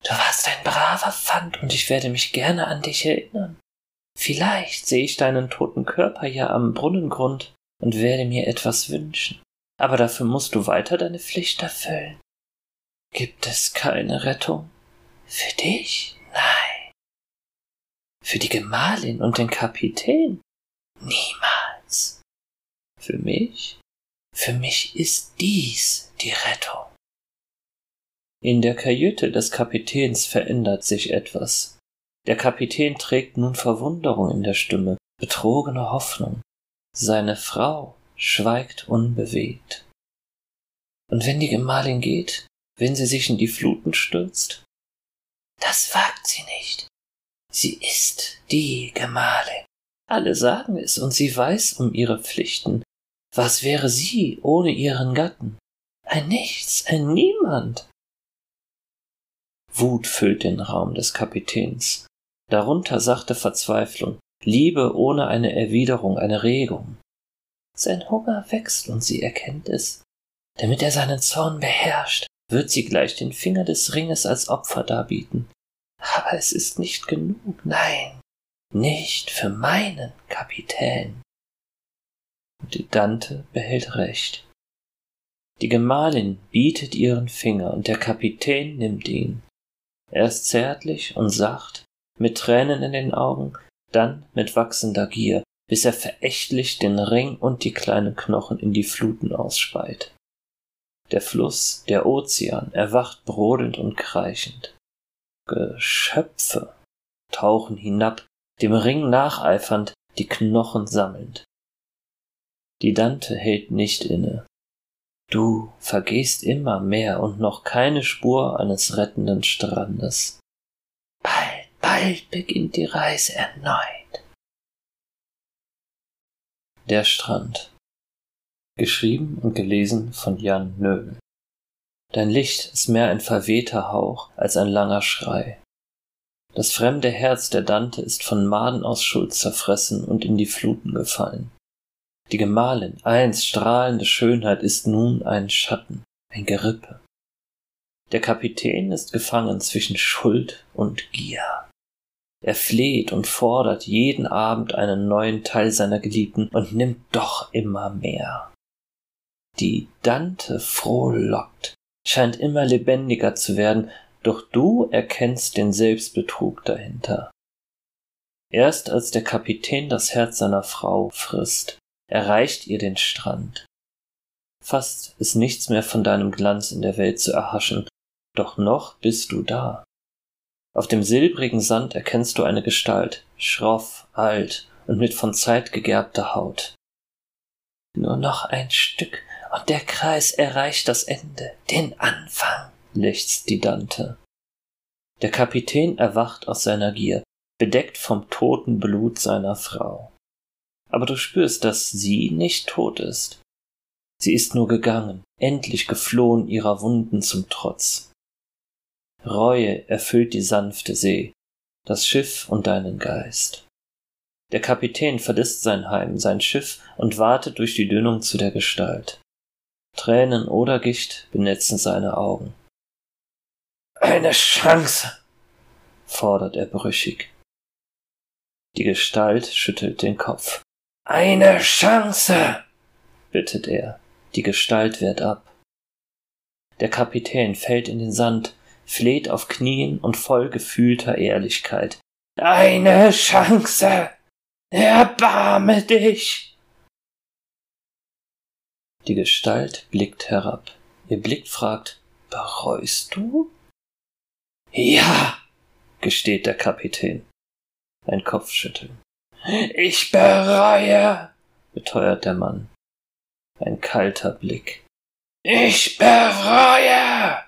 Du warst ein braver Pfand und ich werde mich gerne an dich erinnern. Vielleicht sehe ich deinen toten Körper ja am Brunnengrund und werde mir etwas wünschen. Aber dafür musst du weiter deine Pflicht erfüllen. Gibt es keine Rettung? Für dich? Nein. Für die Gemahlin und den Kapitän? Niemals. Für mich? Für mich ist dies die Rettung. In der Kajüte des Kapitäns verändert sich etwas. Der Kapitän trägt nun Verwunderung in der Stimme, betrogene Hoffnung. Seine Frau schweigt unbewegt. Und wenn die Gemahlin geht, wenn sie sich in die Fluten stürzt? Das wagt sie nicht. Sie ist die Gemahlin. Alle sagen es und sie weiß um ihre Pflichten. Was wäre sie ohne ihren Gatten? Ein Nichts, ein Niemand. Wut füllt den Raum des Kapitäns. Darunter sachte Verzweiflung, Liebe ohne eine Erwiderung, eine Regung. Sein Hunger wächst und sie erkennt es. Damit er seinen Zorn beherrscht, wird sie gleich den Finger des Ringes als Opfer darbieten. Aber es ist nicht genug, nein, nicht für meinen Kapitän. Und Dante behält Recht. Die Gemahlin bietet ihren Finger und der Kapitän nimmt ihn. Er ist zärtlich und sacht, mit Tränen in den Augen, dann mit wachsender Gier, bis er verächtlich den Ring und die kleinen Knochen in die Fluten ausspeit. Der Fluss, der Ozean, erwacht brodelnd und kreischend. Geschöpfe tauchen hinab, dem Ring nacheifernd, die Knochen sammelnd. Die Dante hält nicht inne. Du vergehst immer mehr und noch keine Spur eines rettenden Strandes. Bald, bald beginnt die Reise erneut. Der Strand. Geschrieben und gelesen von Jan Nöbel. Dein Licht ist mehr ein verwehter Hauch als ein langer Schrei. Das fremde Herz der Dante ist von Maden aus Schuld zerfressen und in die Fluten gefallen. Die Gemahlin, einst strahlende Schönheit, ist nun ein Schatten, ein Gerippe. Der Kapitän ist gefangen zwischen Schuld und Gier. Er fleht und fordert jeden Abend einen neuen Teil seiner Geliebten und nimmt doch immer mehr. Die Dante frohlockt, scheint immer lebendiger zu werden, doch du erkennst den Selbstbetrug dahinter. Erst als der Kapitän das Herz seiner Frau frisst, erreicht ihr den Strand. Fast ist nichts mehr von deinem Glanz in der Welt zu erhaschen, doch noch bist du da. Auf dem silbrigen Sand erkennst du eine Gestalt, schroff, alt und mit von Zeit gegerbter Haut. Nur noch ein Stück und der Kreis erreicht das Ende, den Anfang, lechzt die Dante. Der Kapitän erwacht aus seiner Gier, bedeckt vom toten Blut seiner Frau. Aber du spürst, dass sie nicht tot ist. Sie ist nur gegangen, endlich geflohen ihrer Wunden zum Trotz. Reue erfüllt die sanfte See, das Schiff und deinen Geist. Der Kapitän verlässt sein Heim, sein Schiff und wartet durch die Dünung zu der Gestalt. Tränen oder Gicht benetzen seine Augen. »Eine Chance«, fordert er brüchig. Die Gestalt schüttelt den Kopf. »Eine Chance«, bittet er. Die Gestalt wehrt ab. Der Kapitän fällt in den Sand, fleht auf Knien und voll gefühlter Ehrlichkeit. »Eine Chance! Erbarme dich!« Die Gestalt blickt herab. Ihr Blick fragt, »Bereust du?« »Ja«, gesteht der Kapitän. Ein Kopfschütteln. »Ich bereue«, beteuert der Mann. Ein kalter Blick. »Ich bereue«,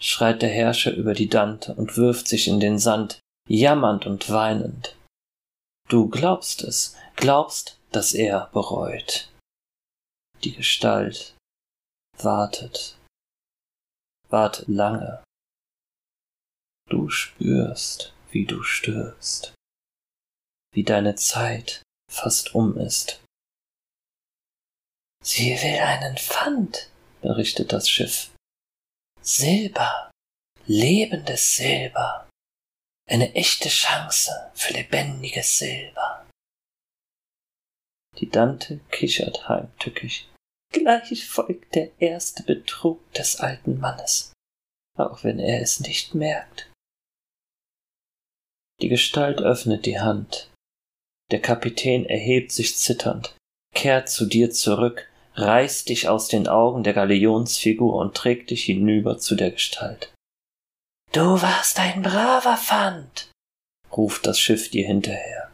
schreit der Herrscher über die Dante und wirft sich in den Sand, jammernd und weinend. Du glaubst es, glaubst, dass er bereut. Die Gestalt wartet lange, Du spürst, wie du stirbst, wie deine Zeit fast um ist. Sie will einen Pfand, berichtet das Schiff. Silber, lebendes Silber, eine echte Chance für lebendiges Silber. Die Dante kichert heimtückisch. Gleich folgt der erste Betrug des alten Mannes, auch wenn er es nicht merkt. Die Gestalt öffnet die Hand. Der Kapitän erhebt sich zitternd, kehrt zu dir zurück, reißt dich aus den Augen der Galionsfigur und trägt dich hinüber zu der Gestalt. »Du warst ein braver Pfand«, ruft das Schiff dir hinterher.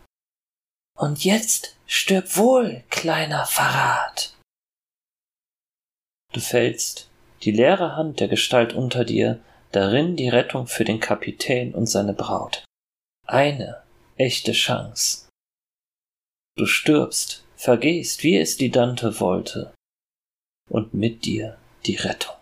»Und jetzt stirb wohl, kleiner Verrat!« Du fällst, die leere Hand der Gestalt unter dir, darin die Rettung für den Kapitän und seine Braut. Eine echte Chance. Du stirbst, vergehst, wie es die Dante wollte, und mit dir die Rettung.